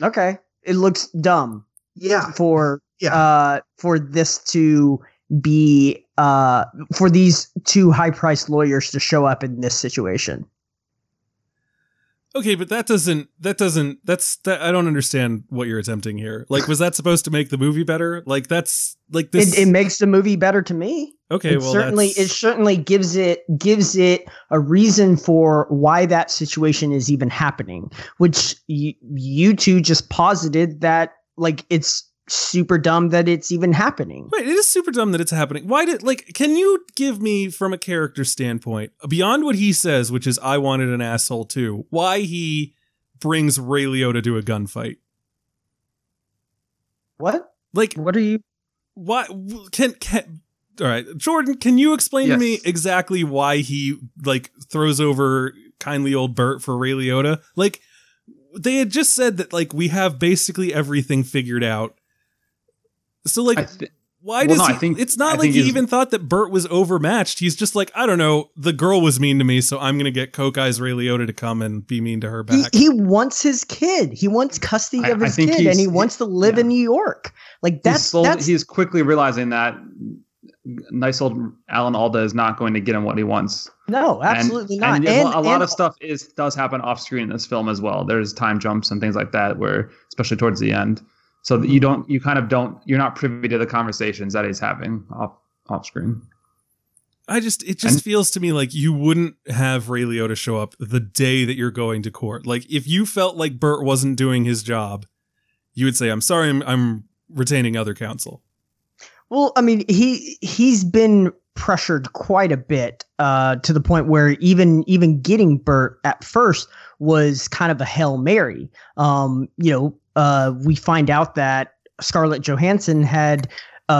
Okay, it looks dumb. Yeah. For this to be for these two high-priced lawyers to show up in this situation. Okay, but that's I don't understand what you're attempting here. Like, was that supposed to make the movie better? Like, that's like this. It makes the movie better to me. Okay, it certainly gives it a reason for why that situation is even happening, which you two just posited that like it's super dumb that it's even happening. Right, it is super dumb that it's happening. Why did like? Can you give me from a character standpoint beyond what he says, which is I wanted an asshole too? Why he brings Ray Liotta to a gunfight? What? Like, what are you? Why can? All right, Jordan, can you explain to me exactly why he like throws over kindly old Bert for Ray Liotta? Like, they had just said that like we have basically everything figured out. So like, I think he thought that Bert was overmatched. He's just like, I don't know. The girl was mean to me. So I'm going to get Coke Eyes Ray Liotta to come and be mean to her back. He wants his kid. He wants custody of his kid and he wants to live in New York. Like he's quickly realizing that nice old Alan Alda is not going to get him what he wants. No, absolutely not. And a lot of stuff does happen off screen in this film as well. There's time jumps and things like that where, especially towards the end. So that you're not privy to the conversations that he's having off screen. It feels to me like you wouldn't have Ray Liotta show up the day that you're going to court. Like if you felt like Bert wasn't doing his job, you would say, I'm sorry, I'm retaining other counsel. Well, I mean, he's been pressured quite a bit to the point where even getting Bert at first was kind of a Hail Mary. You know, we find out that Scarlett Johansson had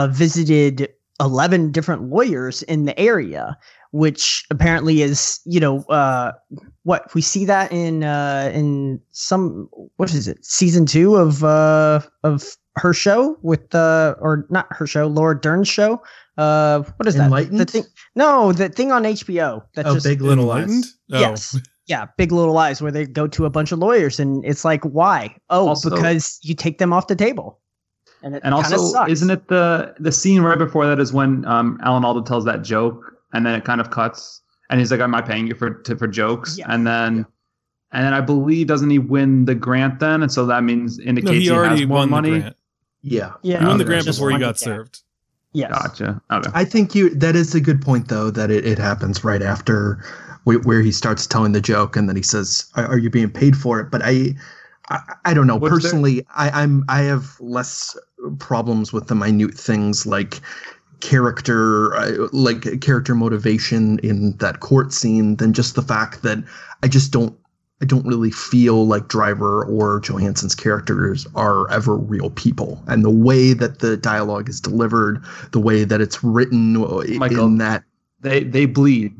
visited 11 different lawyers in the area which apparently is, you know, what we see that in some, what is it, season 2 of her show with or not her show, Laura Dern's show. What is Enlightened? That? The thing? No, the thing on HBO. That's Big Little Lies. Oh. Yes. Yeah, Big Little Lies, where they go to a bunch of lawyers, and it's like, why? Oh, also, because you take them off the table. And also, sucks. Isn't it the scene right before that is when Alan Alda tells that joke, and then it kind of cuts, and he's like, "Am I paying you for jokes?" Yeah. And then I believe, doesn't he win the grant then? And so that means indicates he has more money. Yeah, he won the grant before he got served. Yes. Gotcha. Okay. I think that is a good point, though, that it happens right after where he starts telling the joke, and then he says, are you being paid for it? But I don't know. What's personally, I have less problems with the minute things like character motivation in that court scene than just the fact that I don't really feel like Driver or Johansson's characters are ever real people. And the way that the dialogue is delivered, the way that it's written, Michael, in that they bleed.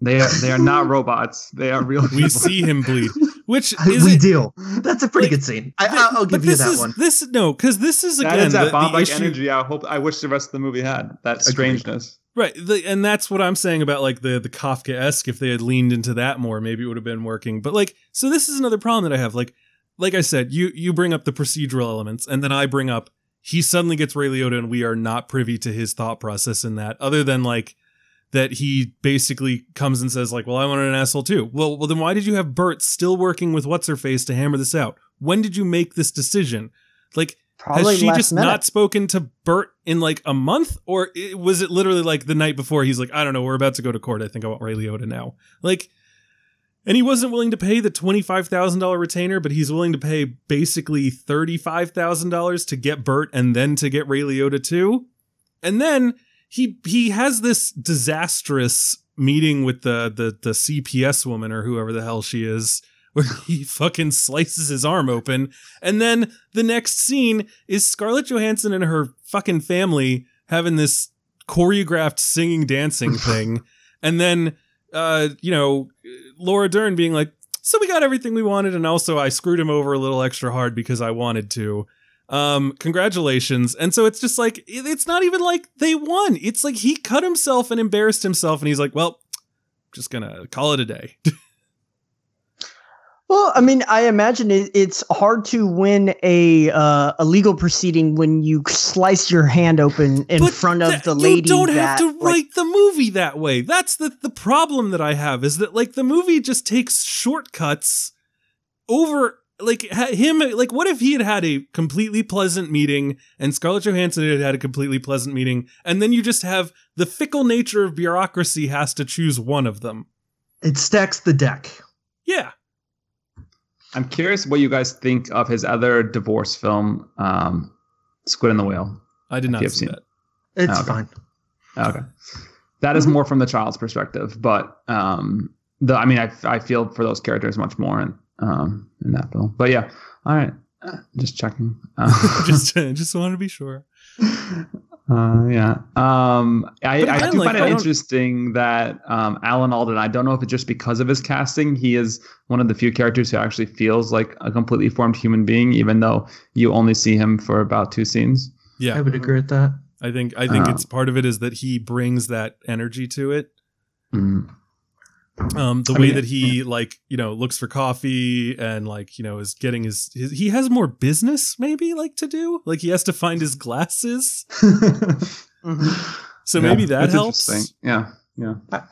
They are not robots. They are real people. We see him bleed, which is a deal. That's a pretty good scene. I'll give you that one. This no, because this is again, that is that Baumbach energy. I wish the rest of the movie had that strangeness. Right, and that's what I'm saying about like the Kafkaesque. If they had leaned into that more, maybe it would have been working. But like, so this is another problem that I have. Like I said, you bring up the procedural elements, and then I bring up he suddenly gets Ray Liotta, and we are not privy to his thought process in that, other than like that he basically comes and says like, "Well, I wanted an asshole too." Well, then why did you have Bert still working with what's her face to hammer this out? When did you make this decision? Like. Probably has she just not spoken to Bert in like a month, or was it literally like the night before? He's like, I don't know. We're about to go to court. I think I want Ray Liotta now. Like, and he wasn't willing to pay the $25,000 retainer, but he's willing to pay basically $35,000 to get Bert and then to get Ray Liotta too. And then he has this disastrous meeting with the CPS woman or whoever the hell she is, where he fucking slices his arm open. And then the next scene is Scarlett Johansson and her fucking family having this choreographed singing, dancing thing. And then, you know, Laura Dern being like, so we got everything we wanted. And also I screwed him over a little extra hard because I wanted to. Congratulations. And so it's just like, it's not even like they won. It's like he cut himself and embarrassed himself. And he's like, well, just gonna call it a day. Well, I mean, I imagine it's hard to win a legal proceeding when you slice your hand open in front of the lady. You don't have to write the movie that way. That's the problem that I have is that like the movie just takes shortcuts over like him. Like, what if he had had a completely pleasant meeting and Scarlett Johansson had had a completely pleasant meeting, and then you just have the fickle nature of bureaucracy has to choose one of them. It stacks the deck. Yeah. I'm curious what you guys think of his other divorce film, Squid and the Whale. I did not see that. It's fine. Okay. That is more from the child's perspective, but I feel for those characters much more in that film. But yeah, all right. Just checking. Just wanted to be sure. Yeah. I do find it interesting that Alan Alda, I don't know if it's just because of his casting, he is one of the few characters who actually feels like a completely formed human being, even though you only see him for about 2 scenes. Yeah, I would agree with that. I think it's part of it is that he brings that energy to it. Mm-hmm. That he like, you know, looks for coffee and like, you know, is getting his he has more business maybe like to do, like he has to find his glasses. Mm-hmm. So maybe that helps. Yeah.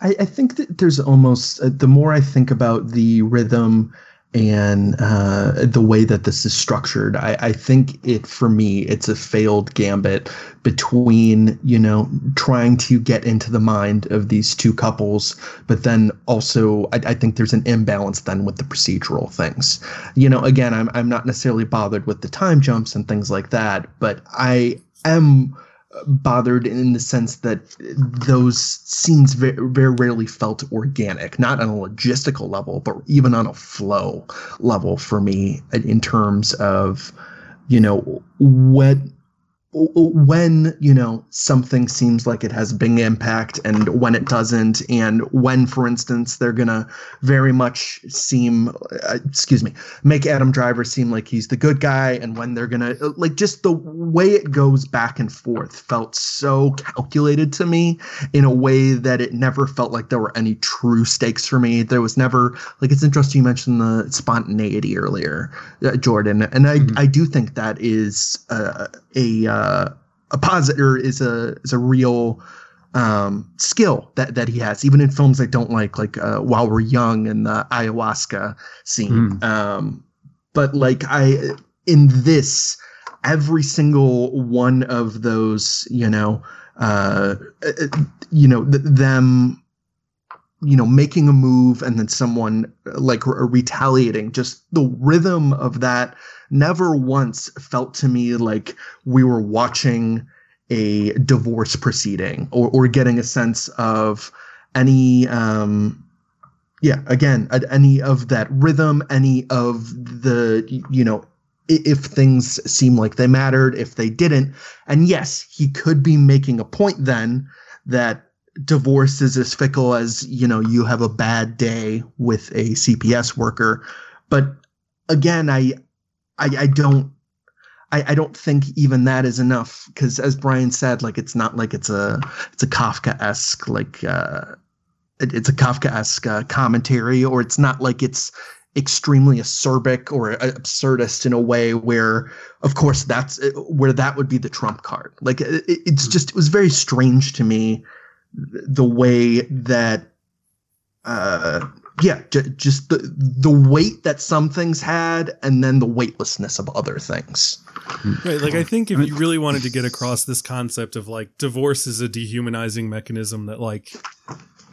I think that there's almost the more I think about the rhythm and the way that this is structured, I think it's a failed gambit between, you know, trying to get into the mind of these two couples, but then also I think there's an imbalance then with the procedural things. You know, again, I'm not necessarily bothered with the time jumps and things like that, but I am bothered in the sense that those scenes very, very rarely felt organic, not on a logistical level, but even on a flow level for me in terms of, you know, what when, you know, something seems like it has big impact and when it doesn't, and when, for instance, they're going to very much seem, make Adam Driver seem like he's the good guy, and when they're going to, like, just the way it goes back and forth felt so calculated to me in a way that it never felt like there were any true stakes for me. There was never, like, it's interesting you mentioned the spontaneity earlier, Jordan, and I do think that is a positor is a real skill that he has, even in films I don't like While We're Young and the ayahuasca scene. But like in this, every single one of those, them, making a move and then someone like retaliating, just the rhythm of that never once felt to me like we were watching a divorce proceeding or getting a sense of any, any of that rhythm, any of the, if things seem like they mattered, if they didn't. And yes, he could be making a point then that divorce is as fickle as, you have a bad day with a CPS worker. But again, I don't think even that is enough, because as Brian said, like, it's not like it's a Kafka-esque, it's a Kafka-esque commentary, or it's not like it's extremely acerbic or absurdist in a way where, of course, that's where that would be the trump card. Like, it was very strange to me the way that, just the weight that some things had, and then the weightlessness of other things. Right, like I think if you really wanted to get across this concept of like divorce is a dehumanizing mechanism that like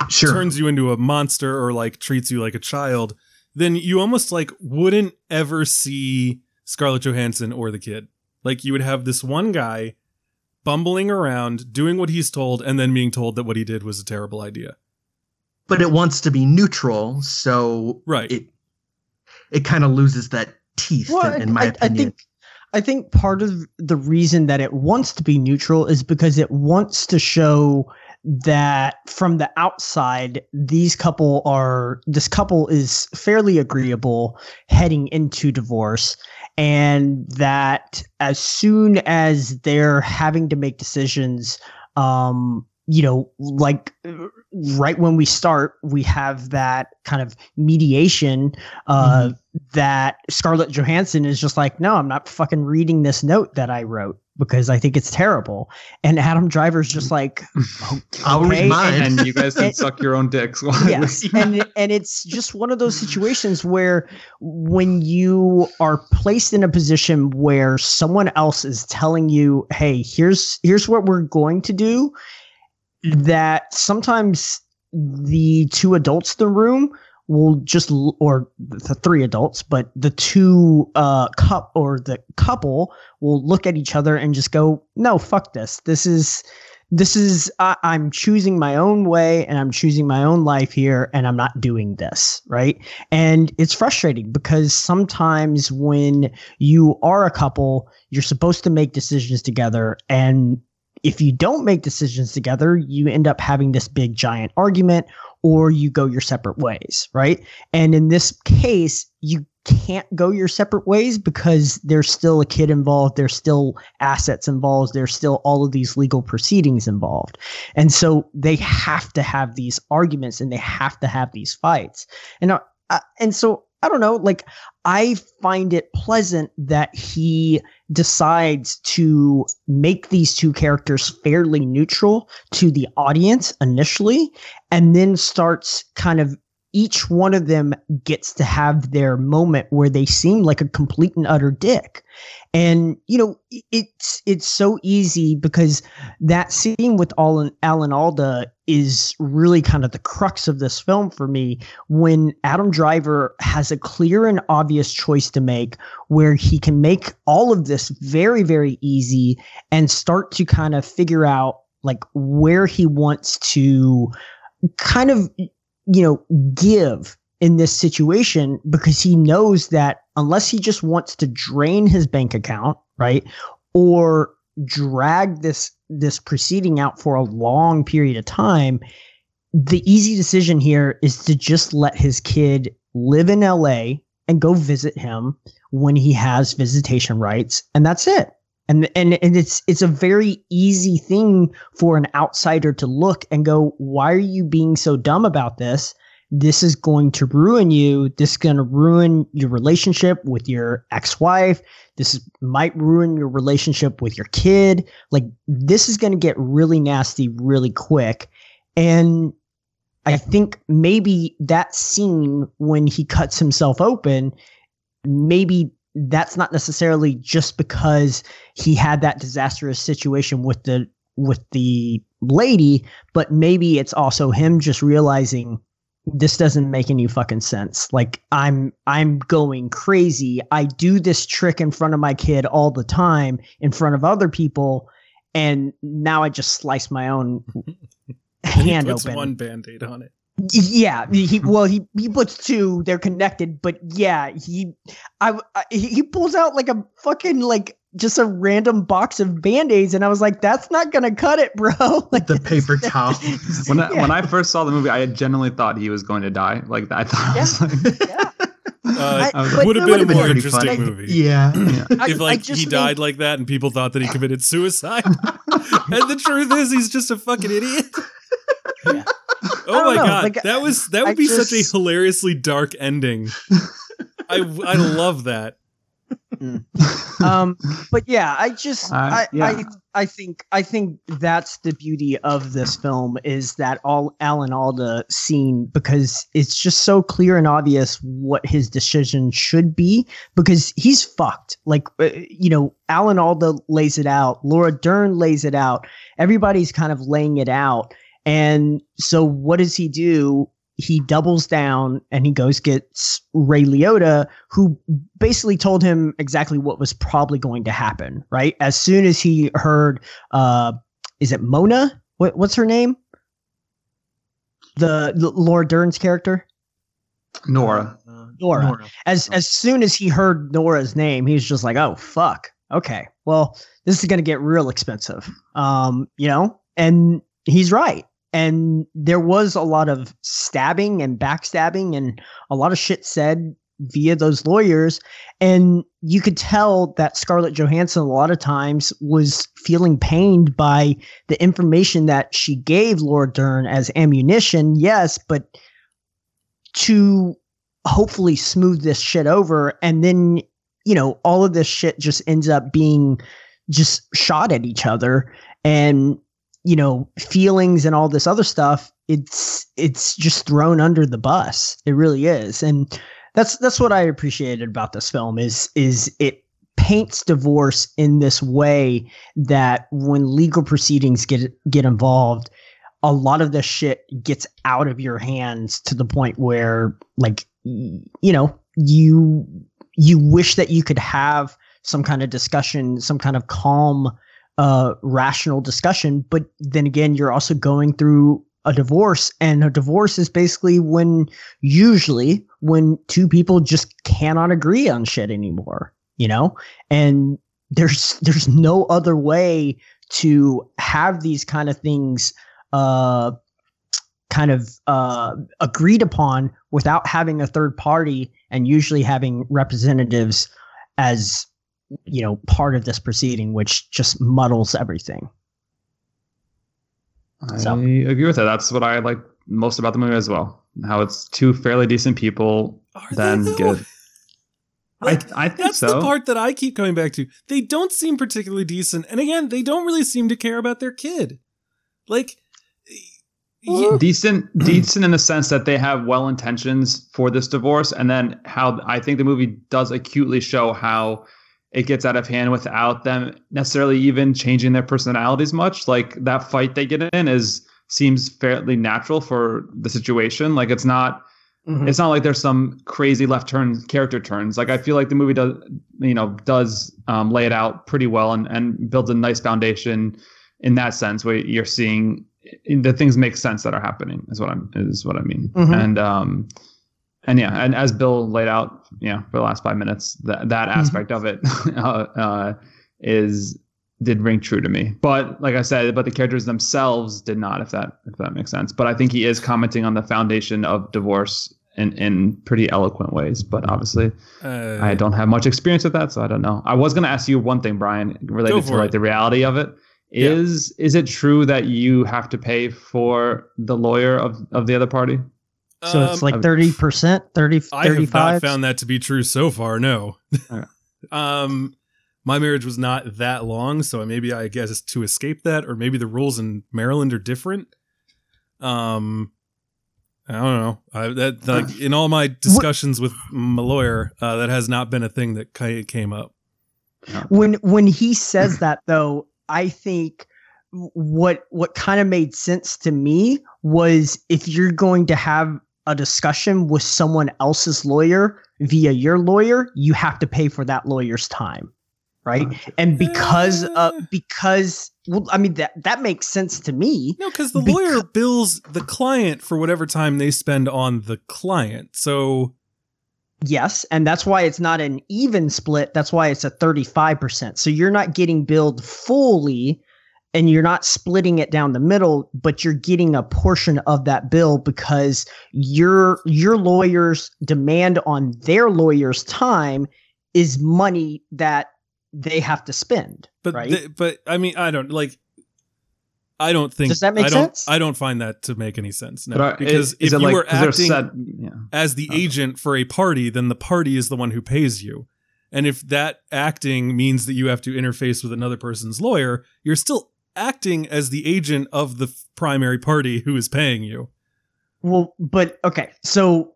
turns you into a monster or like treats you like a child, then you almost like wouldn't ever see Scarlett Johansson or the kid. Like you would have this one guy bumbling around, doing what he's told, and then being told that what he did was a terrible idea. But it wants to be neutral, so right. It kind of loses that teeth, in my opinion. I think part of the reason that it wants to be neutral is because it wants to show that from the outside, this couple is fairly agreeable heading into divorce, and that as soon as they're having to make decisions, like right when we start, we have that kind of mediation that Scarlett Johansson is just like, no, I'm not fucking reading this note that I wrote because I think it's terrible. And Adam Driver's just like, okay, I'll read mine. And you guys can suck your own dicks. Yes. And it's just one of those situations where when you are placed in a position where someone else is telling you, hey, here's what we're going to do, that sometimes the two adults in the room will just, or the three adults, but the two the couple will look at each other and just go, no, fuck this. This is I'm choosing my own way and I'm choosing my own life here and I'm not doing this, right? And it's frustrating because sometimes when you are a couple, you're supposed to make decisions together, and if you don't make decisions together, you end up having this big giant argument or you go your separate ways, right? And in this case, you can't go your separate ways because there's still a kid involved, there's still assets involved, there's still all of these legal proceedings involved. And so they have to have these arguments and they have to have these fights. And so I don't know, like I find it pleasant that he decides to make these two characters fairly neutral to the audience initially, and then starts kind of each one of them gets to have their moment where they seem like a complete and utter dick. And, it's so easy because that scene with Alan Alda is really kind of the crux of this film for me, when Adam Driver has a clear and obvious choice to make where he can make all of this very, very easy and start to kind of figure out like where he wants to kind of, give in this situation, because he knows that unless he just wants to drain his bank account, right, or drag this proceeding out for a long period of time, the easy decision here is to just let his kid live in LA and go visit him when he has visitation rights, and that's it. And it's a very easy thing for an outsider to look and go, why are you being so dumb about this? This is going to ruin you. This is going to ruin your relationship with your ex-wife. This might ruin your relationship with your kid. Like, this is going to get really nasty really quick. And I think maybe that scene when he cuts himself open, maybe that's not necessarily just because he had that disastrous situation with the lady, but maybe it's also him just realizing this doesn't make any fucking sense. Like, I'm going crazy. I do this trick in front of my kid all the time in front of other people, and now I just slice my own hand open. He puts one Band-Aid on it. Yeah, he puts two. They're connected, but yeah, he pulls out like a fucking, like, just a random box of Band-Aids, and I was like, "That's not gonna cut it, bro." Like, the paper towel. When I first saw the movie, I had genuinely thought he was going to die. Like, I thought, would have been a more interesting movie. Yeah. If he died like that, and people thought that he committed suicide, and the truth is, he's just a fucking idiot. Yeah. Oh my God, like, that would be such a hilariously dark ending. I love that. But yeah, I think that's the beauty of this film, is that all Alan Alda scene, because it's just so clear and obvious what his decision should be, because he's fucked. Like, Alan Alda lays it out, Laura Dern lays it out, everybody's kind of laying it out. And so what does he do? He doubles down and he gets Ray Liotta, who basically told him exactly what was probably going to happen, right? As soon as he heard, is it Mona? What's her name? The Laura Dern's character? Nora. As soon as he heard Nora's name, he was just like, oh, fuck. Okay, well, this is going to get real expensive, and he's right. And there was a lot of stabbing and backstabbing and a lot of shit said via those lawyers. And you could tell that Scarlett Johansson a lot of times was feeling pained by the information that she gave Laura Dern as ammunition. Yes, but to hopefully smooth this shit over. And then, all of this shit just ends up being just shot at each other. And feelings and all this other stuff, it's just thrown under the bus. It really is. And that's what I appreciated about this film is it paints divorce in this way that when legal proceedings get involved, a lot of this shit gets out of your hands to the point where, like, you wish that you could have some kind of discussion, some kind of calm, rational discussion. But then again, you're also going through a divorce, and a divorce is basically when two people just cannot agree on shit anymore, and there's no other way to have these kind of things agreed upon without having a third party, and usually having representatives as part of this proceeding, which just muddles everything. I agree with that. That's what I like most about the movie as well. How it's two fairly decent people. Good. I think that's so. That's the part that I keep coming back to. They don't seem particularly decent. And again, they don't really seem to care about their kid. Like, decent in the sense that they have well intentions for this divorce. And then how I think the movie does acutely show how it gets out of hand without them necessarily even changing their personalities much. Like, that fight they get in seems fairly natural for the situation. Like, it's not like there's some crazy left turn, character turns. Like, I feel like the movie does lay it out pretty well and builds a nice foundation in that sense, where you're seeing the things make sense that are happening is what I mean. Mm-hmm. And as Bill laid out, for the last 5 minutes, that aspect of it is did ring true to me. But like I said, but the characters themselves did not, if that makes sense. But I think he is commenting on the foundation of divorce in pretty eloquent ways. But obviously, I don't have much experience with that, so I don't know. I was going to ask you one thing, Brian, related to like the reality of it. Is it true that you have to pay for the lawyer of the other party? So it's like 30%, 35? I have not found that to be true so far, no. Right. My marriage was not that long, so maybe I guess to escape that, or maybe the rules in Maryland are different. I don't know. In all my discussions with my lawyer, that has not been a thing that came up. When he says that, though, I think what kind of made sense to me was if you're going to have a discussion with someone else's lawyer via your lawyer, you have to pay for that lawyer's time. Right. And because that makes sense to me. No, because the lawyer bills the client for whatever time they spend on the client. So. Yes. And that's why it's not an even split. That's why it's a 35%. So you're not getting billed fully and you're not splitting it down the middle, but you're getting a portion of that bill because your lawyer's demand on their lawyer's time is money that they have to spend. But right? I don't think does that make sense? I don't find that to make any sense. No, because if you were acting as the agent for a party, then the party is the one who pays you. And if that acting means that you have to interface with another person's lawyer, you're still acting as the agent of the primary party who is paying you. Well, but okay. So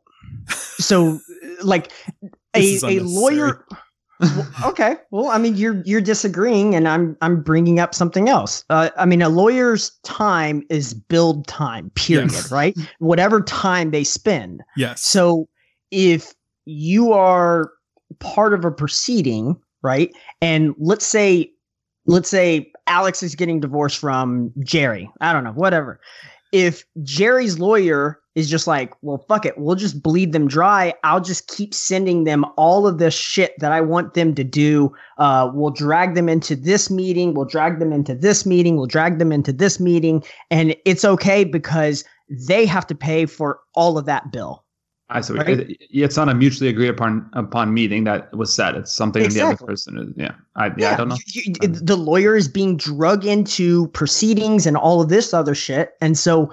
like a lawyer. Okay. Well, I mean, you're disagreeing, and I'm bringing up something else. I mean, a lawyer's time is billed time, period, yes. Right? Whatever time they spend. Yes. So if you are part of a proceeding, right? And let's say Alex is getting divorced from Jerry. I don't know, whatever. If Jerry's lawyer is just like, well, fuck it, we'll just bleed them dry. I'll just keep sending them all of this shit that I want them to do. We'll drag them into this meeting. We'll drag them into this meeting. We'll drag them into this meeting. And it's okay because they have to pay for all of that bill. I see. Right? It's not a mutually agreed upon meeting that was said. It's something exactly. The other person is. I don't know. The lawyer is being drug into proceedings and all of this other shit. And so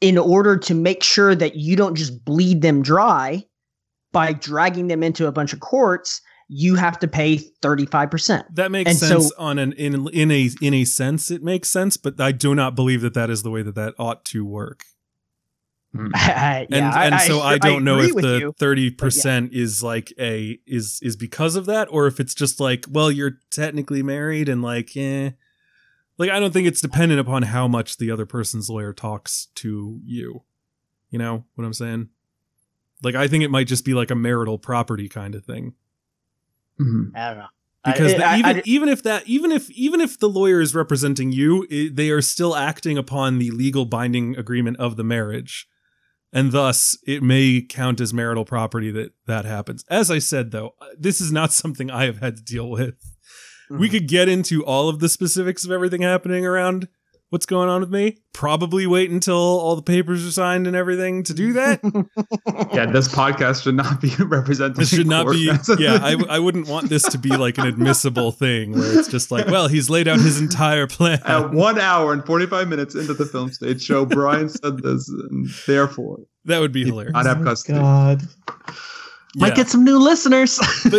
in order to make sure that you don't just bleed them dry by dragging them into a bunch of courts, you have to pay 35%. That makes sense in a sense. It makes sense, but I do not believe that is the way that ought to work. I don't know if the 30% is like is because of that, or if it's just like, well, you're technically married and like, like I don't think it's dependent upon how much the other person's lawyer talks to you. You know what I'm saying? Like, I think it might just be like a marital property kind of thing. Mm-hmm. I don't know. Because even if the lawyer is representing you, they are still acting upon the legal binding agreement of the marriage. And thus, it may count as marital property that happens. As I said, though, this is not something I have had to deal with. Mm-hmm. We could get into all of the specifics of everything happening around what's going on with me. Probably wait until all the papers are signed and everything to do that. Yeah, this podcast should not be represented. This should not be. Yeah, I wouldn't want this to be like an admissible thing where it's just like, well, he's laid out his entire plan. At 1 hour and 45 minutes into the Film Stage show, Brian said this, and therefore. That would be hilarious. I'd have custody. God. Yeah. Might get some new listeners. But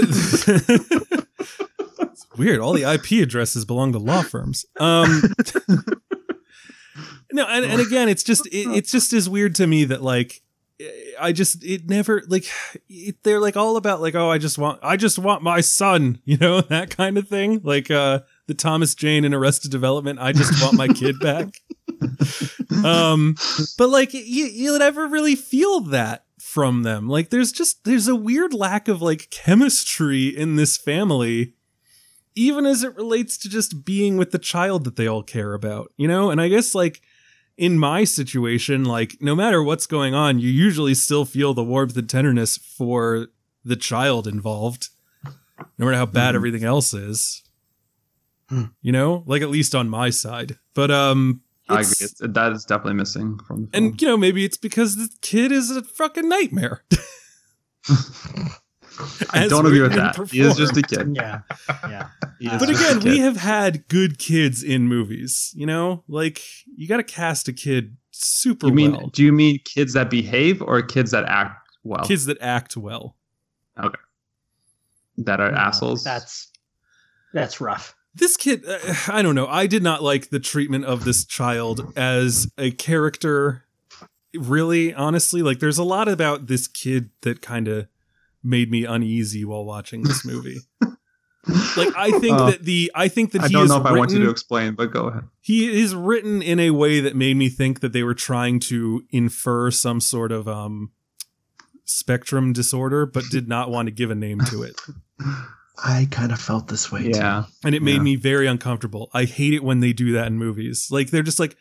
it's weird. All the IP addresses belong to law firms. No, and again, it's just as weird to me that like they're like all about like, oh, I just want my son, you know, that kind of thing, like the Thomas Jane in Arrested Development, I just want my kid back. But like you'll never really feel that from them. Like there's a weird lack of like chemistry in this family. Even as it relates to just being with the child that they all care about, you know? And I guess like in my situation, like no matter what's going on, you usually still feel the warmth and tenderness for the child involved, no matter how bad everything else is. you know, like at least on my side. But I agree. That is definitely missing from the film. And, you know, maybe it's because the kid is a fucking nightmare. I don't agree with that. He is just a kid. Yeah. Yeah. But again, we have had good kids in movies, you know, like you got to cast a kid super well. Do you mean kids that behave or kids that act well? Kids that act well. Okay. That are assholes. That's rough. This kid, I don't know. I did not like the treatment of this child as a character. Really, honestly, like there's a lot about this kid that kind of made me uneasy while watching this movie. Like I think that he is written. I don't know if I want you to explain, but go ahead. He is written in a way that made me think that they were trying to infer some sort of spectrum disorder, but did not want to give a name to it. I kind of felt this way too. And it made me very uncomfortable. I hate it when they do that in movies. Like they're just like,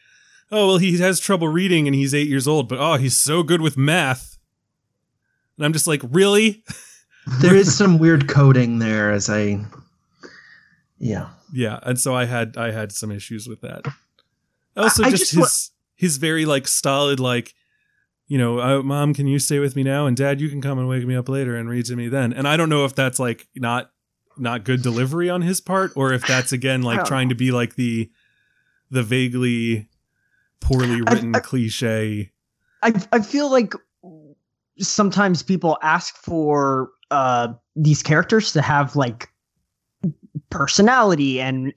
oh, well, he has trouble reading and he's 8 years old, but oh, he's so good with math. And I'm just like, really? There is some weird coding there Yeah. And so I had some issues with that. Also his very like stolid, like, you know, Mom, can you stay with me now? And Dad, you can come and wake me up later and read to me then. And I don't know if that's like not good delivery on his part, or if that's again, like trying to be like the vaguely poorly written cliche. I feel like sometimes people ask for these characters to have like personality and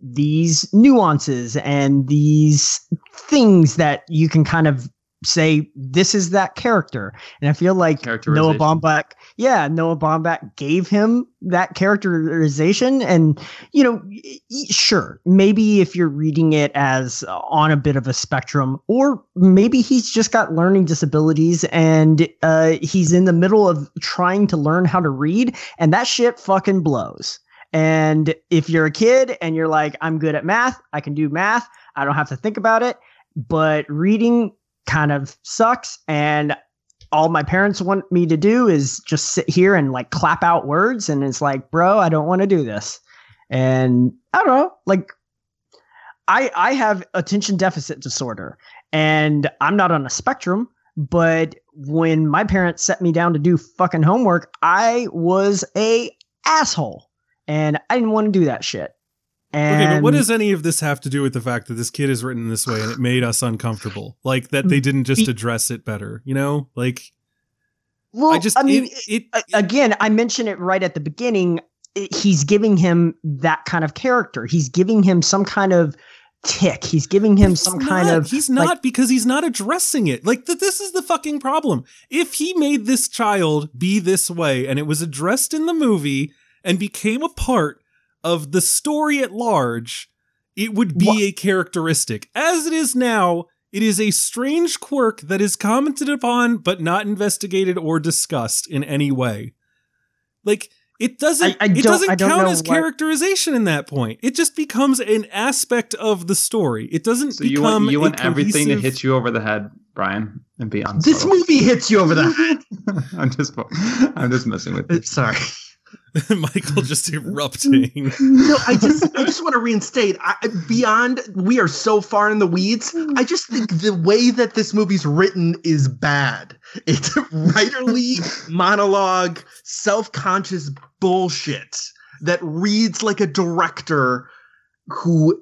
these nuances and these things that you can kind of say this is that character. And I feel like Noah Baumbach gave him that characterization. And, you know, sure, maybe if you're reading it as on a bit of a spectrum, or maybe he's just got learning disabilities and he's in the middle of trying to learn how to read, and that shit fucking blows. And if you're a kid and you're like, I'm good at math, I can do math, I don't have to think about it, but reading kind of sucks, and all my parents want me to do is just sit here and like clap out words, and it's like, bro, I don't want to do this. And I don't know, like I have attention deficit disorder and I'm not on a spectrum, but when my parents set me down to do fucking homework, I was an asshole and I didn't want to do that shit. Okay, but what does any of this have to do with the fact that this kid is written this way and it made us uncomfortable? Like that they didn't just address it better, you know? Like, well, I mentioned it right at the beginning. He's giving him that kind of character. He's giving him some kind of tick. He's giving him because he's not addressing it. Like this is the fucking problem. If he made this child be this way and it was addressed in the movie and became a part of the story at large, it would be a characteristic. As it is now, it is a strange quirk that is commented upon but not investigated or discussed in any way. Like it doesn't count as characterization in that point. It just becomes an aspect of the story. It doesn't. So you want everything to hit you over the head, Brian, and be honest. This movie hits you over the head. I'm just messing with you. Sorry. Michael just erupting. No, I just want to reinstate. We are so far in the weeds. I just think the way that this movie's written is bad. It's a writerly monologue, self-conscious bullshit that reads like a director who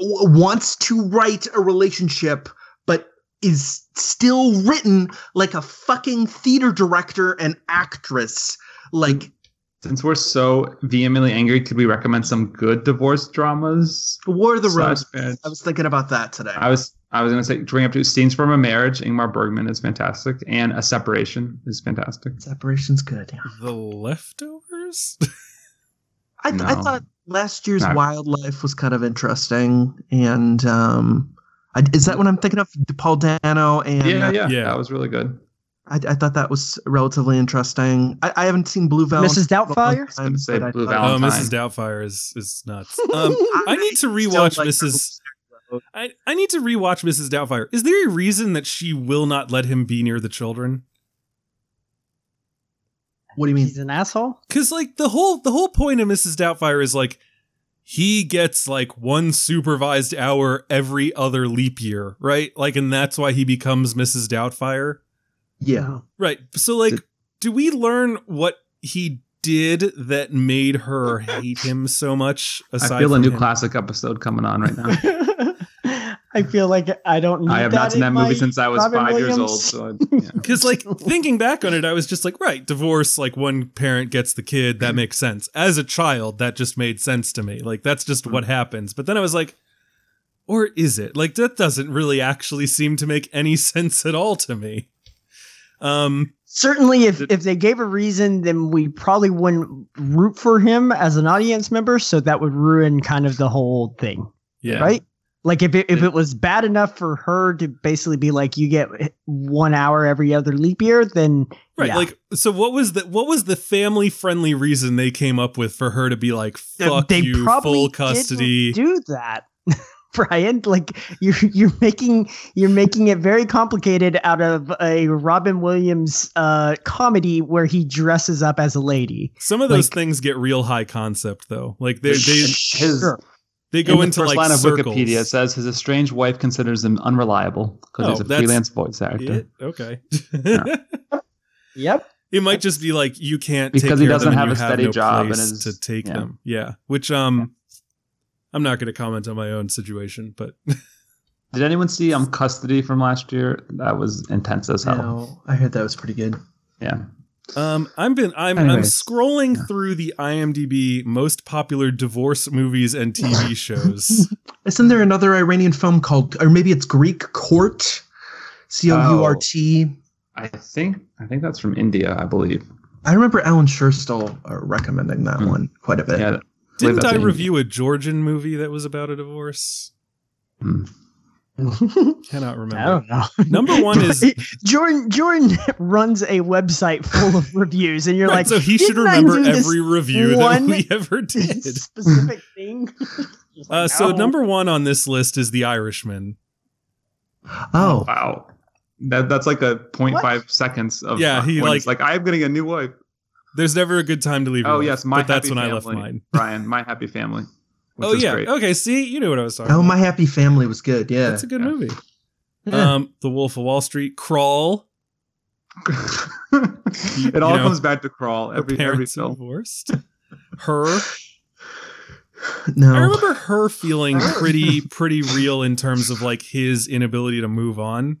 wants to write a relationship but is still written like a fucking theater director and actress. Like, since we're so vehemently angry, could we recommend some good divorce dramas? War of the Rose. I was thinking about that today. I was going to say, bring up to Scenes from a Marriage. Ingmar Bergman is fantastic. And A Separation is fantastic. Separation's good. Yeah. The Leftovers? I thought last year's Wildlife was kind of interesting. And is that what I'm thinking of? Paul Dano? And, yeah, that was really good. I thought that was relatively interesting. I haven't seen Blue Valentine. Mrs. Doubtfire? I was going to say Blue Valentine. Oh, Mrs. Doubtfire is nuts. I need to rewatch Mrs. I need to rewatch Mrs. Doubtfire. Is there a reason that she will not let him be near the children? What do you mean? He's an asshole? Because like the whole point of Mrs. Doubtfire is like, he gets like one supervised hour every other leap year, right? Like, and that's why he becomes Mrs. Doubtfire. Yeah. Right. So like, do we learn what he did that made her hate him so much? I feel a new classic episode coming on right now. I feel like I don't need that. I have not seen that movie since I was 5 years old. So because like thinking back on it, I was just like, right, divorce, like one parent gets the kid. That makes sense. As a child, that just made sense to me. Like, that's just what happens. But then I was like, or is it? Like, that doesn't really actually seem to make any sense at all to me. Certainly, if they gave a reason, then we probably wouldn't root for him as an audience member. So that would ruin kind of the whole thing. Yeah. Right? Like, if it was bad enough for her to basically be like, you get 1 hour every other leap year, then right. Yeah. Like, so what was the family friendly reason they came up with for her to be like, fuck they you, probably full custody? Didn't do that, Brian. Like, you're making it very complicated out of a Robin Williams comedy where he dresses up as a lady. Some of those things get real high concept though. Like they They go into like circles. The first line of Wikipedia says his estranged wife considers him unreliable because he's a freelance voice actor. It? Okay. Yeah. Yep. It might just be like you can't take care of them because he doesn't have a steady job and to take them. Yeah. Which I'm not going to comment on my own situation, but. Did anyone see Custody from last year? That was intense as hell. No, I heard that was pretty good. Yeah. I'm scrolling through the IMDb most popular divorce movies and TV shows. Isn't there another Iranian film called, or maybe it's Greek, Court? Court. I think that's from India, I believe. I remember Alan Sherstall recommending that one quite a bit. Yeah, didn't I review a Georgian movie that was about a divorce? Mm. Cannot remember. I don't know. Number one is Jordan runs a website full of reviews, and you're right, like, so he should remember every review that we ever did. Specific thing. So number one on this list is The Irishman. Oh wow, that's like a 0.5 seconds of He like I'm getting a new wife. There's never a good time to leave. Oh yes, wife, but that's when family. I left mine. Brian, My Happy Family. Which great. Okay. See, you knew what I was talking about. My Happy Family was good. Yeah. That's a good movie. Yeah. The Wolf of Wall Street, Crawl. It all comes back to Crawl. Every film. Divorced. Her. No. I remember her feeling pretty real in terms of like his inability to move on.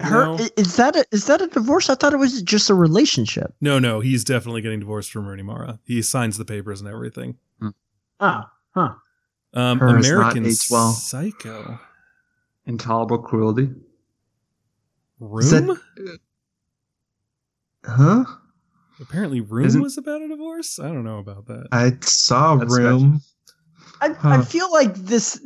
Her is that a divorce? I thought it was just a relationship. No, he's definitely getting divorced from Rooney Mara. He signs the papers and everything. Mm. Ah. Huh. American Psycho. Intolerable Cruelty. Room? Huh? Apparently Room was about a divorce? I don't know about that. I saw Room. I feel like this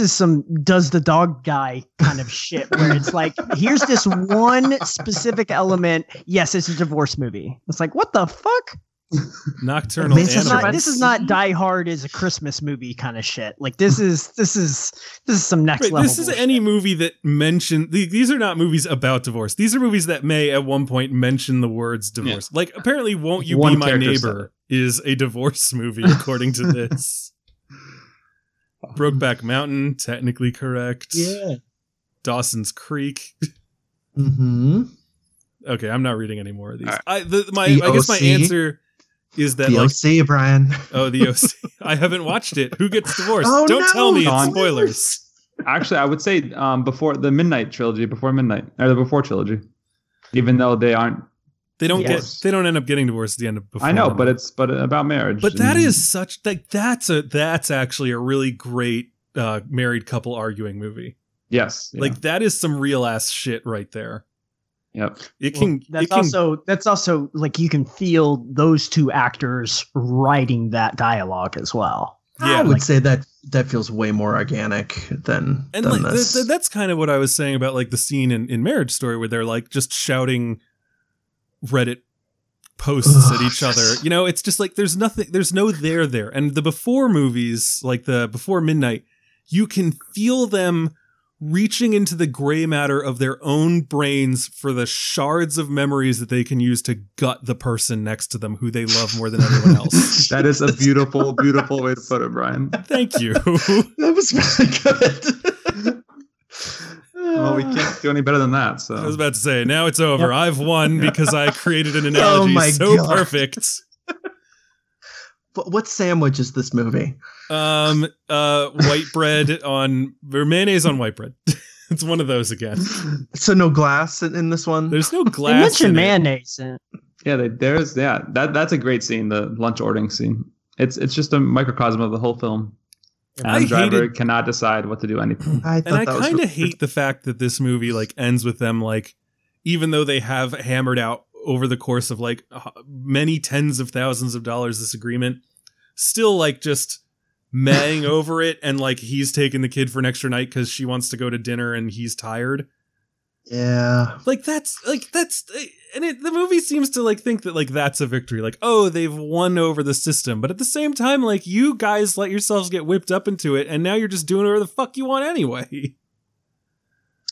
is some does the dog guy kind of shit where it's like, here's this one specific element. Yes, it's a divorce movie. It's like, what the fuck? Nocturnal Animals. This is not Die Hard is a Christmas movie kind of shit. Like this is some next level. This is bullshit. Any movie that mentioned these are not movies about divorce. These are movies that may at one point mention the words divorce. Yeah. Like apparently, Won't You Be My Neighbor is a divorce movie according to this. Brokeback Mountain, technically correct. Yeah. Dawson's Creek. Mm-hmm. Okay, I'm not reading any more of these. Right. I guess my answer. Is that the OC, Brian? Oh, the OC. I haven't watched it. Who gets divorced? Oh, don't tell me. It's spoilers. Actually, I would say before the Midnight trilogy, Before Midnight, or the Before trilogy, even though they aren't. They don't divorced. They don't end up getting divorced at the end of Before. I know, but it's about marriage. But that is such like that's actually a really great married couple arguing movie. Yes, yeah. Like that is some real ass shit right there. Yep. That's also like you can feel those two actors writing that dialogue as well. Yeah, I would say that feels way more organic than like, this. That's kind of what I was saying about like the scene in Marriage Story where they're like just shouting Reddit posts at each other. You know, it's just like there's nothing, there's no there. And the Before movies, like the Before Midnight, you can feel them reaching into the gray matter of their own brains for the shards of memories that they can use to gut the person next to them who they love more than everyone else. That is a beautiful, beautiful way to put it, Brian. Thank you. That was really good. Well, we can't do any better than that. So I was about to say, now it's over. Yep. I've won because I created an analogy so perfect. But what sandwich is this movie? White bread on or mayonnaise on white bread. It's one of those again. So no glass in this one. There's no glass. They mentioned mayonnaise. That's a great scene. The lunch ordering scene. It's just a microcosm of the whole film. Adam Driver cannot decide what to do anything. I kind of hate the fact that this movie like ends with them like, even though they have hammered out over the course of like many tens of thousands of dollars this agreement, still like just maying over it, and like he's taking the kid for an extra night because she wants to go to dinner and he's tired. Yeah, the movie seems to like think that like that's a victory, like, oh, they've won over the system, but at the same time, like, you guys let yourselves get whipped up into it, and now you're just doing whatever the fuck you want anyway.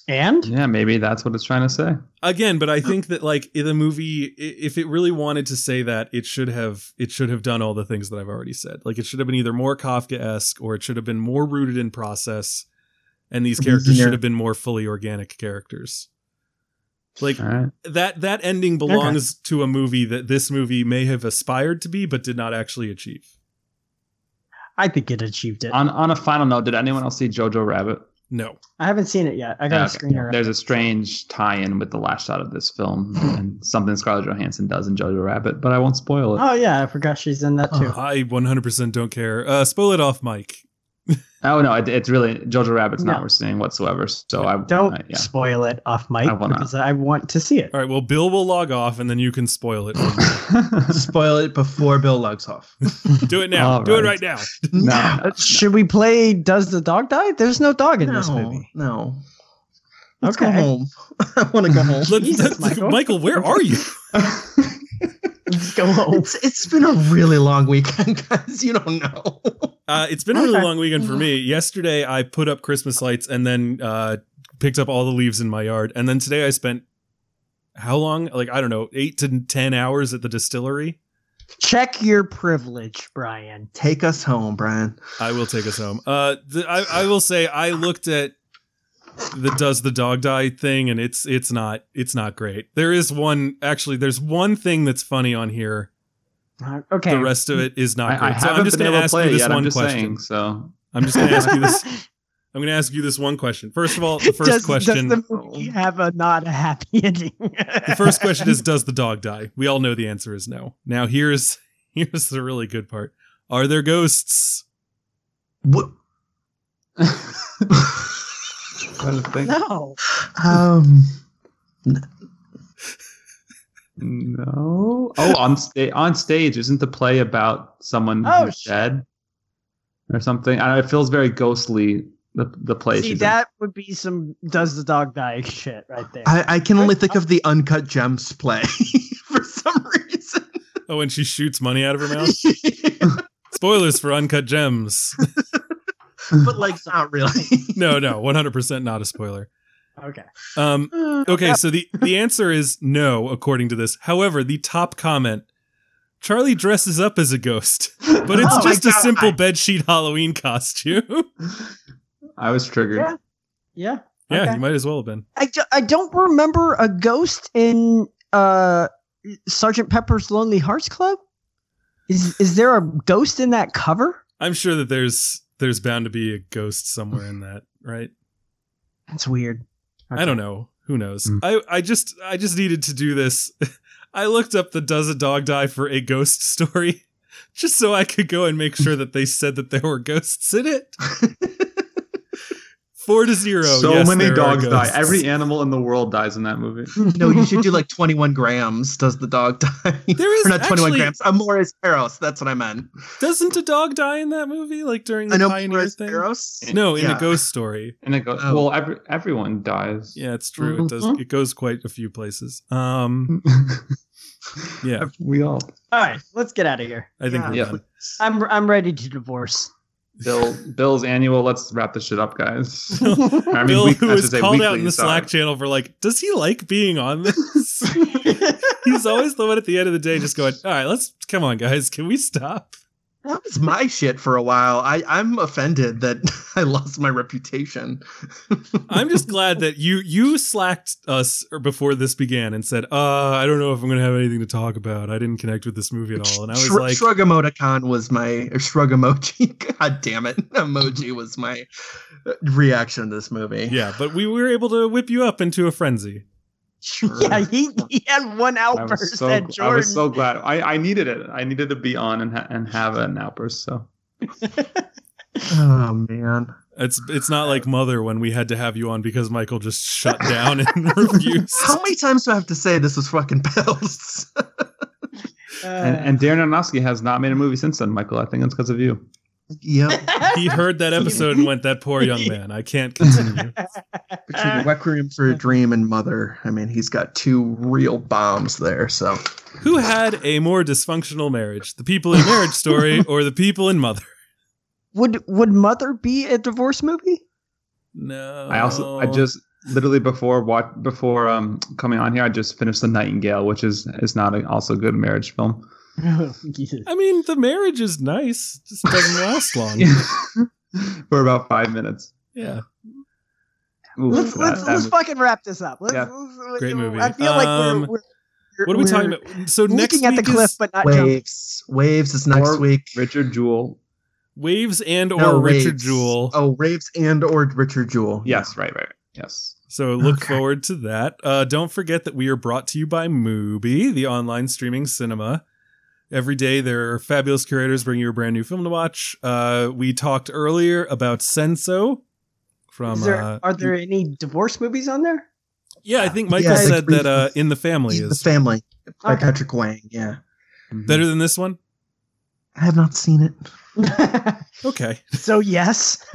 And yeah, maybe that's what it's trying to say again. But I think that like in the movie, if it really wanted to say that, it should have done all the things that I've already said. Like it should have been either more Kafka-esque or it should have been more rooted in process. And these characters should have been more fully organic characters. Like that ending belongs to a movie that this movie may have aspired to be, but did not actually achieve. I think it achieved it. On a final note, did anyone else see Jojo Rabbit? No, I haven't seen it yet. I got a screener. There's a strange tie-in with the last shot of this film and something Scarlett Johansson does in Jojo Rabbit, but I won't spoil it. Oh yeah, I forgot she's in that too. I 100% don't care. Spoil it off, Mike. Oh no, it's really Jojo Rabbit's not worth seeing whatsoever. So I don't spoil it off, Mike, because I want to see it. All right, well, Bill will log off, and then you can spoil it. Spoil it before Bill logs off. Do it now. All right. Do it right now. No. Should we play Does the Dog Die? There's no dog in this movie. No. Let's go home. I want to go home. Jesus, Michael, where are you? Let's go home. It's been a really long weekend, guys. You don't know. It's been a really long weekend for me. Yesterday, I put up Christmas lights and then picked up all the leaves in my yard. And then today I spent how long? Like, I don't know, 8 to 10 hours at the distillery. Check your privilege, Brian. Take us home, Brian. I will take us home. I will say I looked at the Does the Dog Die thing, and it's not great. There's one thing that's funny on here. Okay. The rest of it is not great. So I'm just going to ask you this one question. I'm just going to ask you this. I'm going to ask you this one question. First of all, the first question: does the movie have a not a happy ending? The first question is: does the dog die? We all know the answer is no. Now here's the really good part: are there ghosts? What? No. No. Oh, on stage, isn't the play about someone who's dead or something? I don't know, it feels very ghostly. The play. See, that would be some Does the Dog Die shit right there. I can only think of the Uncut Gems play for some reason. Oh, and she shoots money out of her mouth. Spoilers for Uncut Gems. But like, not really. No, 100% not a spoiler. Okay. So the answer is no, according to this. However, the top comment: Charlie dresses up as a ghost, but it's just a simple bedsheet Halloween costume. I was triggered. Yeah. Yeah, okay. You might as well have been. I don't remember a ghost in Sgt. Pepper's Lonely Hearts Club. Is there a ghost in that cover? I'm sure that there's bound to be a ghost somewhere in that, right? That's weird. Okay. I don't know. Who knows? Mm. I just needed to do this. I looked up the Does a Dog Die for a ghost story just so I could go and make sure that they said that there were ghosts in it. 4-0. So yes, many dogs die. Every animal in the world dies in that movie. No, you should do like 21 grams. Does the dog die? There is or not actually, 21 grams. Amores Perros. That's what I meant. Doesn't a dog die in that movie? Like during the Pioneer thing? Perros? No, in a ghost story. In a ghost. Well, everyone dies. Yeah, it's true. Mm-hmm. It does. It goes quite a few places. Yeah, we all. All right, let's get out of here. I think we're done. I'm ready to divorce. Bill's annual. Let's wrap this shit up, guys. I mean, Bill, who was called out in the Slack channel for like, does he like being on this? He's always the one at the end of the day just going, all right, let's come on, guys. Can we stop? That was my shit for a while. I'm offended that I lost my reputation. I'm just glad that you slacked us before this began and said, I don't know if I'm going to have anything to talk about. I didn't connect with this movie at all. And I was like... Shrug emoticon was my... Shrug emoji. God damn it. Emoji was my reaction to this movie. Yeah, but we were able to whip you up into a frenzy. Sure. Yeah, he had one outburst at Jordan. I was so glad. I needed it. I needed to be on and have an outburst. So, oh man, it's not like Mother when we had to have you on because Michael just shut down in reviews. How many times do I have to say this was fucking Bells? And Darren Aronofsky has not made a movie since then, Michael. I think it's because of you. Yep. He heard that episode and went, that poor young man, I can't continue. Between Requiem for a Dream and Mother, I mean, he's got two real bombs there. So, who had a more dysfunctional marriage, the people in Marriage Story or the people in Mother? Would Mother be a divorce movie? No. I just literally before coming on here, I just finished The Nightingale, which is not also a good marriage film. I mean, the marriage is nice. It just doesn't last long. For about 5 minutes. Yeah. Ooh, let's fucking wrap this up. Great movie. I feel like we're what are we talking about? So next week at the cliff, but not Waves. Jump. Waves is next week. Richard Jewell. Waves and or no, Richard Jewell. Oh, Waves and or Richard Jewell. Yes, right. Yes. So look forward to that. Don't forget that we are brought to you by Mubi, the online streaming cinema. Every day, there are fabulous curators bringing you a brand new film to watch. We talked earlier about Senso. Are there any divorce movies on there? Yeah, I think Michael said that In the Family is. The Family by Patrick Wang, yeah. Better than this one? I have not seen it. Okay. So, yes.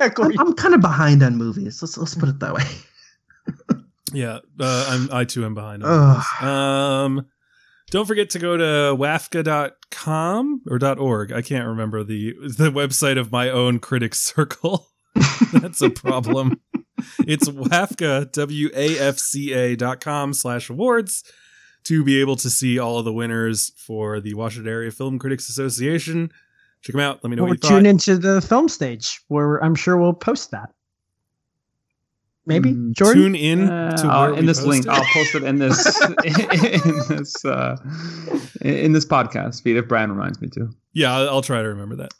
I'm kind of behind on movies. Let's put it that way. Yeah, I too am behind on movies. Don't forget to go to WAFCA.com or .org. I can't remember the website of my own critic circle. That's a problem. It's WAFCA, WAFCA.com/awards to be able to see all of the winners for the Washington Area Film Critics Association. Check them out. Let me know what you thought. Tune into The Film Stage, where I'm sure we'll post that. Maybe Jordan? Tune in to where in this link. I'll post it in this in this podcast feed if Brian reminds me to. Yeah, I'll try to remember that.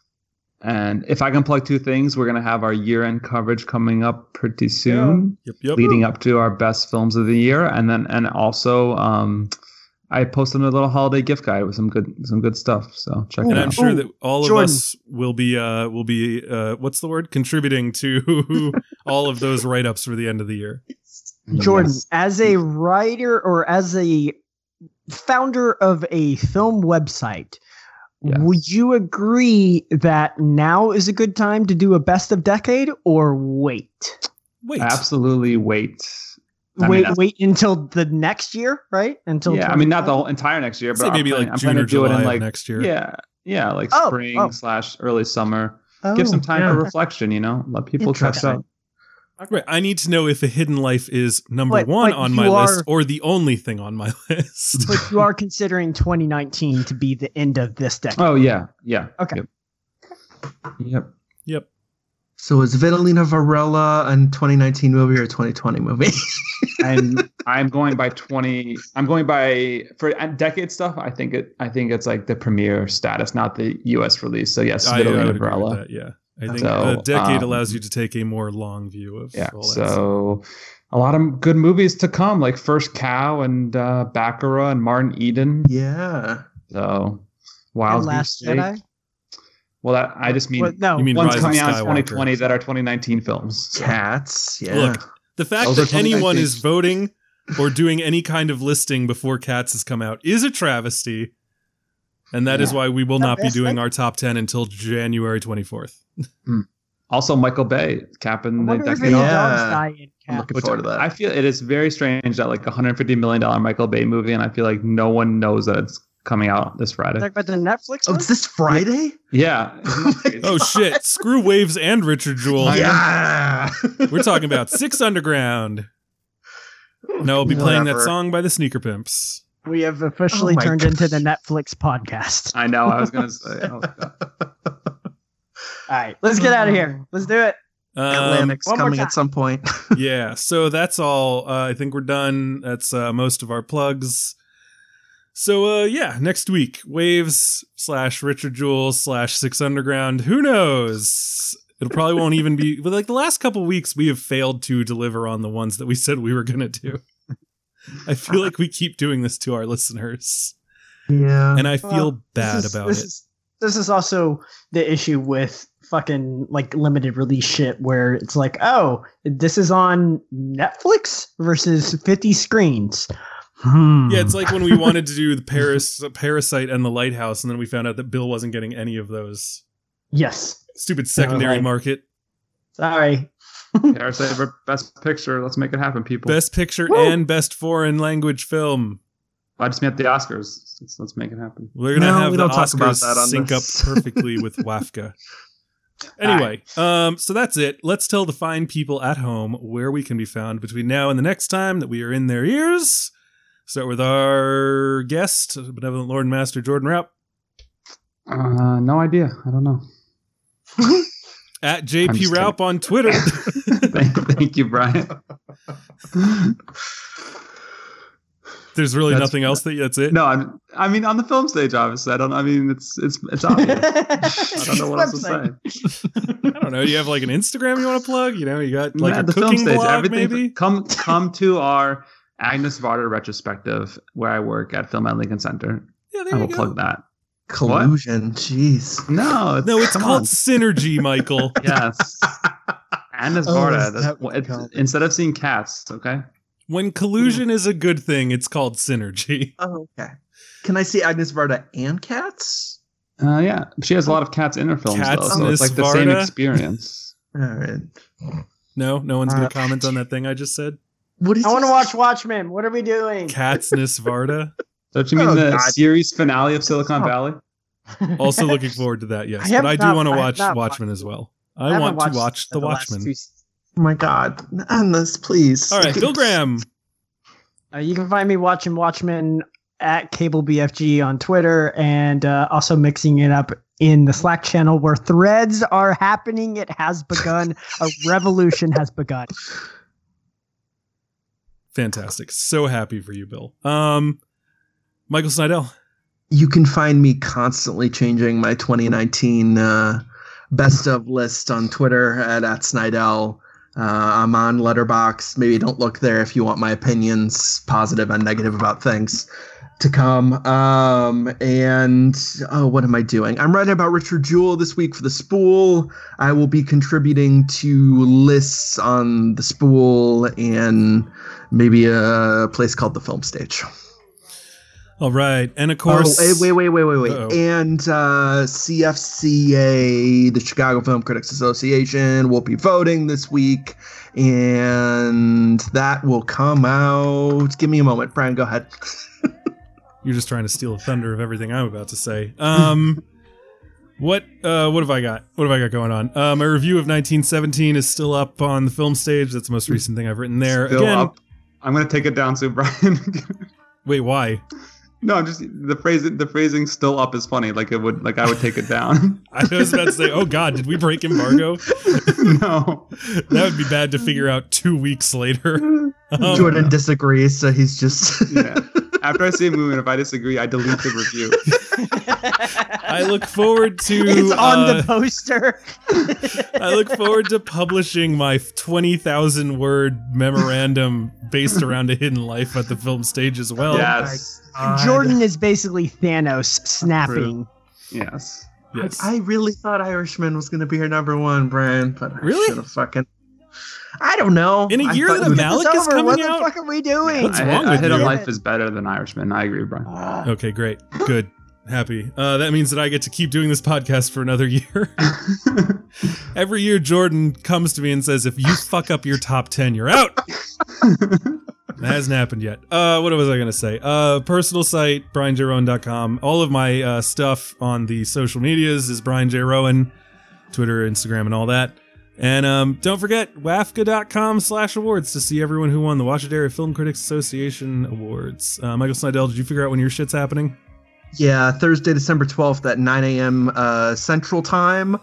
And if I can plug two things, we're gonna have our year-end coverage coming up pretty soon, leading up to our best films of the year, and also I posted a little holiday gift guide with some good stuff. So check it out. And I'm sure that all of us will be what's the word? Contributing to all of those write-ups for the end of the year. Jordan, as a writer or as a founder of a film website, would you agree that now is a good time to do a best of decade or wait? Wait. Absolutely wait. Wait until the next year, right? I mean, not the whole entire next year, but maybe I'm June or July do it in like next year. Yeah, like spring / early summer. Give some time for reflection, let people catch up. Right, I need to know if A Hidden Life is number one on my list or the only thing on my list. But you are considering 2019 to be the end of this decade. Oh yeah. Okay. Yep. So is Vitalina Varela a 2019 movie or a 2020 movie? And I'm going by decade stuff. I think it's like the premiere status, not the U.S. release. So yes, Vitalina Varela. That, yeah, I think a decade allows you to take a more long view of. Yeah. So a lot of good movies to come, like First Cow and Baccarat and Martin Eden. Yeah. So Wild and Last Jedi. Well, I just mean ones coming out in 2020 that are 2019 films. Cats, yeah. Look, the fact that anyone is voting or doing any kind of listing before Cats has come out is a travesty. And that is why we will not be doing our top 10 until January 24th. Also, Michael Bay, capping the decade. I'm looking forward to that. I feel it is very strange that like $150 million Michael Bay movie, and I feel like no one knows that it's coming out this Friday. Talk about the Netflix one? Oh, it's this Friday? Yeah. Oh, shit. Screw Waves and Richard Jewell. Yeah. We're talking about Six Underground. No, we'll be playing that song by the Sneaker Pimps. We have officially turned into the Netflix podcast. I know. I was going to say. Oh, all right. Let's get out of here. Let's do it. Atlantic's coming at some point. Yeah. So that's all. I think we're done. That's most of our plugs. So, yeah, next week, Waves/Richard Jewell/Six Underground. Who knows? It probably won't even be, but like the last couple of weeks, we have failed to deliver on the ones that we said we were going to do. I feel like we keep doing this to our listeners. Yeah. And I feel bad about it. This is also the issue with fucking like limited release shit where it's like, oh, this is on Netflix versus 50 screens. Yeah, it's like when we wanted to do the Parasite and the Lighthouse, and then we found out that Bill wasn't getting any of those. Yes. Stupid secondary market. Sorry. Parasite for Best Picture. Let's make it happen, people. Best Picture and Best Foreign Language Film. I just meant the Oscars. Let's make it happen. We're going to have the Oscars sync up perfectly with WAFCA. Anyway, so that's it. Let's tell the fine people at home where we can be found between now and the next time that we are in their ears. Start with our guest, Benevolent Lord and Master Jordan Raup. No idea. I don't know. At JP Raup on Twitter. thank you, Brian. There's really nothing else. That's it. No, I mean on the film stage, obviously. I don't. I mean, it's obvious. I don't know what else to say. I don't know. You have like an Instagram you want to plug? You know, you got like a cooking blog, maybe. Come to our Agnes Varda retrospective where I work at Film at Lincoln Center. Yeah, there you go. I will plug that. Collusion, jeez. No, it's called Synergy, Michael. Yes. Agnes Varda. Instead of seeing Cats, okay? When collusion is a good thing, it's called synergy. Oh, okay. Can I see Agnes Varda and Cats? Yeah. She has a lot of cats in her films, though, so it's like the same experience. All right. No one's going to comment on that thing I just said? What is I want to watch Watchmen. What are we doing? Catsness Varda. Don't you mean series finale of Silicon Valley? Also looking forward to that, yes. But I do want to watch Watchmen as well. I want to watch The Watchmen. Oh my God. Endless, please. All right, Bill Graham. You can find me watching Watchmen at CableBFG on Twitter and also mixing it up in the Slack channel where threads are happening. It has begun. A revolution has begun. Fantastic. So happy for you, Bill. Michael Snydel. You can find me constantly changing my 2019 best of list on Twitter at Snydel. I'm on Letterboxd. Maybe don't look there if you want my opinions, positive and negative, about things to come. What am I doing? I'm writing about Richard Jewell this week for The Spool. I will be contributing to lists on The Spool and maybe a place called The Film Stage. All right. And of course... Oh, wait. Uh-oh. And CFCA, the Chicago Film Critics Association, will be voting this week. And that will come out... Give me a moment. Brian, go ahead. You're just trying to steal the thunder of everything I'm about to say. What have I got? What have I got going on? My review of 1917 is still up on The Film Stage. That's the most recent thing I've written there. Still again, up. I'm going to take it down soon, Brian. Wait, why? No, I'm just the phrasing still up is funny. I would take it down. I was about to say, oh God, did we break embargo? No. That would be bad to figure out 2 weeks later. Jordan disagrees, so he's just yeah. After I see a movie, and if I disagree, I delete the review. I look forward to it's on the poster. I look forward to publishing my 20,000 word memorandum based around a hidden life at the film stage as well. Yes. Jordan is basically Thanos snapping. Yes. I really thought Irishman was going to be her number one, Brian, but I should have fucking. I don't know. In a year that Malick is coming out? What the fuck are we doing? What's wrong with you? I hit Life is Better than Irishman. I agree, Brian. Okay, great. Good. Happy. That means that I get to keep doing this podcast for another year. Every year, Jordan comes to me and says, if you fuck up your top 10, you're out. happened. It hasn't happened yet. What was I going to say? Personal site, brianjrowan.com. All of my stuff on the social medias is Brian J. Rowan, Twitter, Instagram, and all that. And don't forget, wafca.com/awards to see everyone who won the Watch It Area Film Critics Association Awards. Michael Snydel, did you figure out when your shit's happening? Yeah, Thursday, December 12th at 9 a.m. Central Time.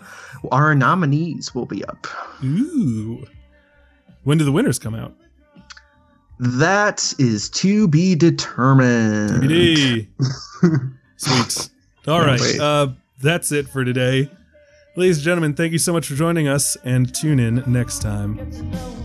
Our nominees will be up. Ooh. When do the winners come out? That is to be determined. TBD. Sweet. All right. That's it for today. Ladies and gentlemen, thank you so much for joining us, and tune in next time.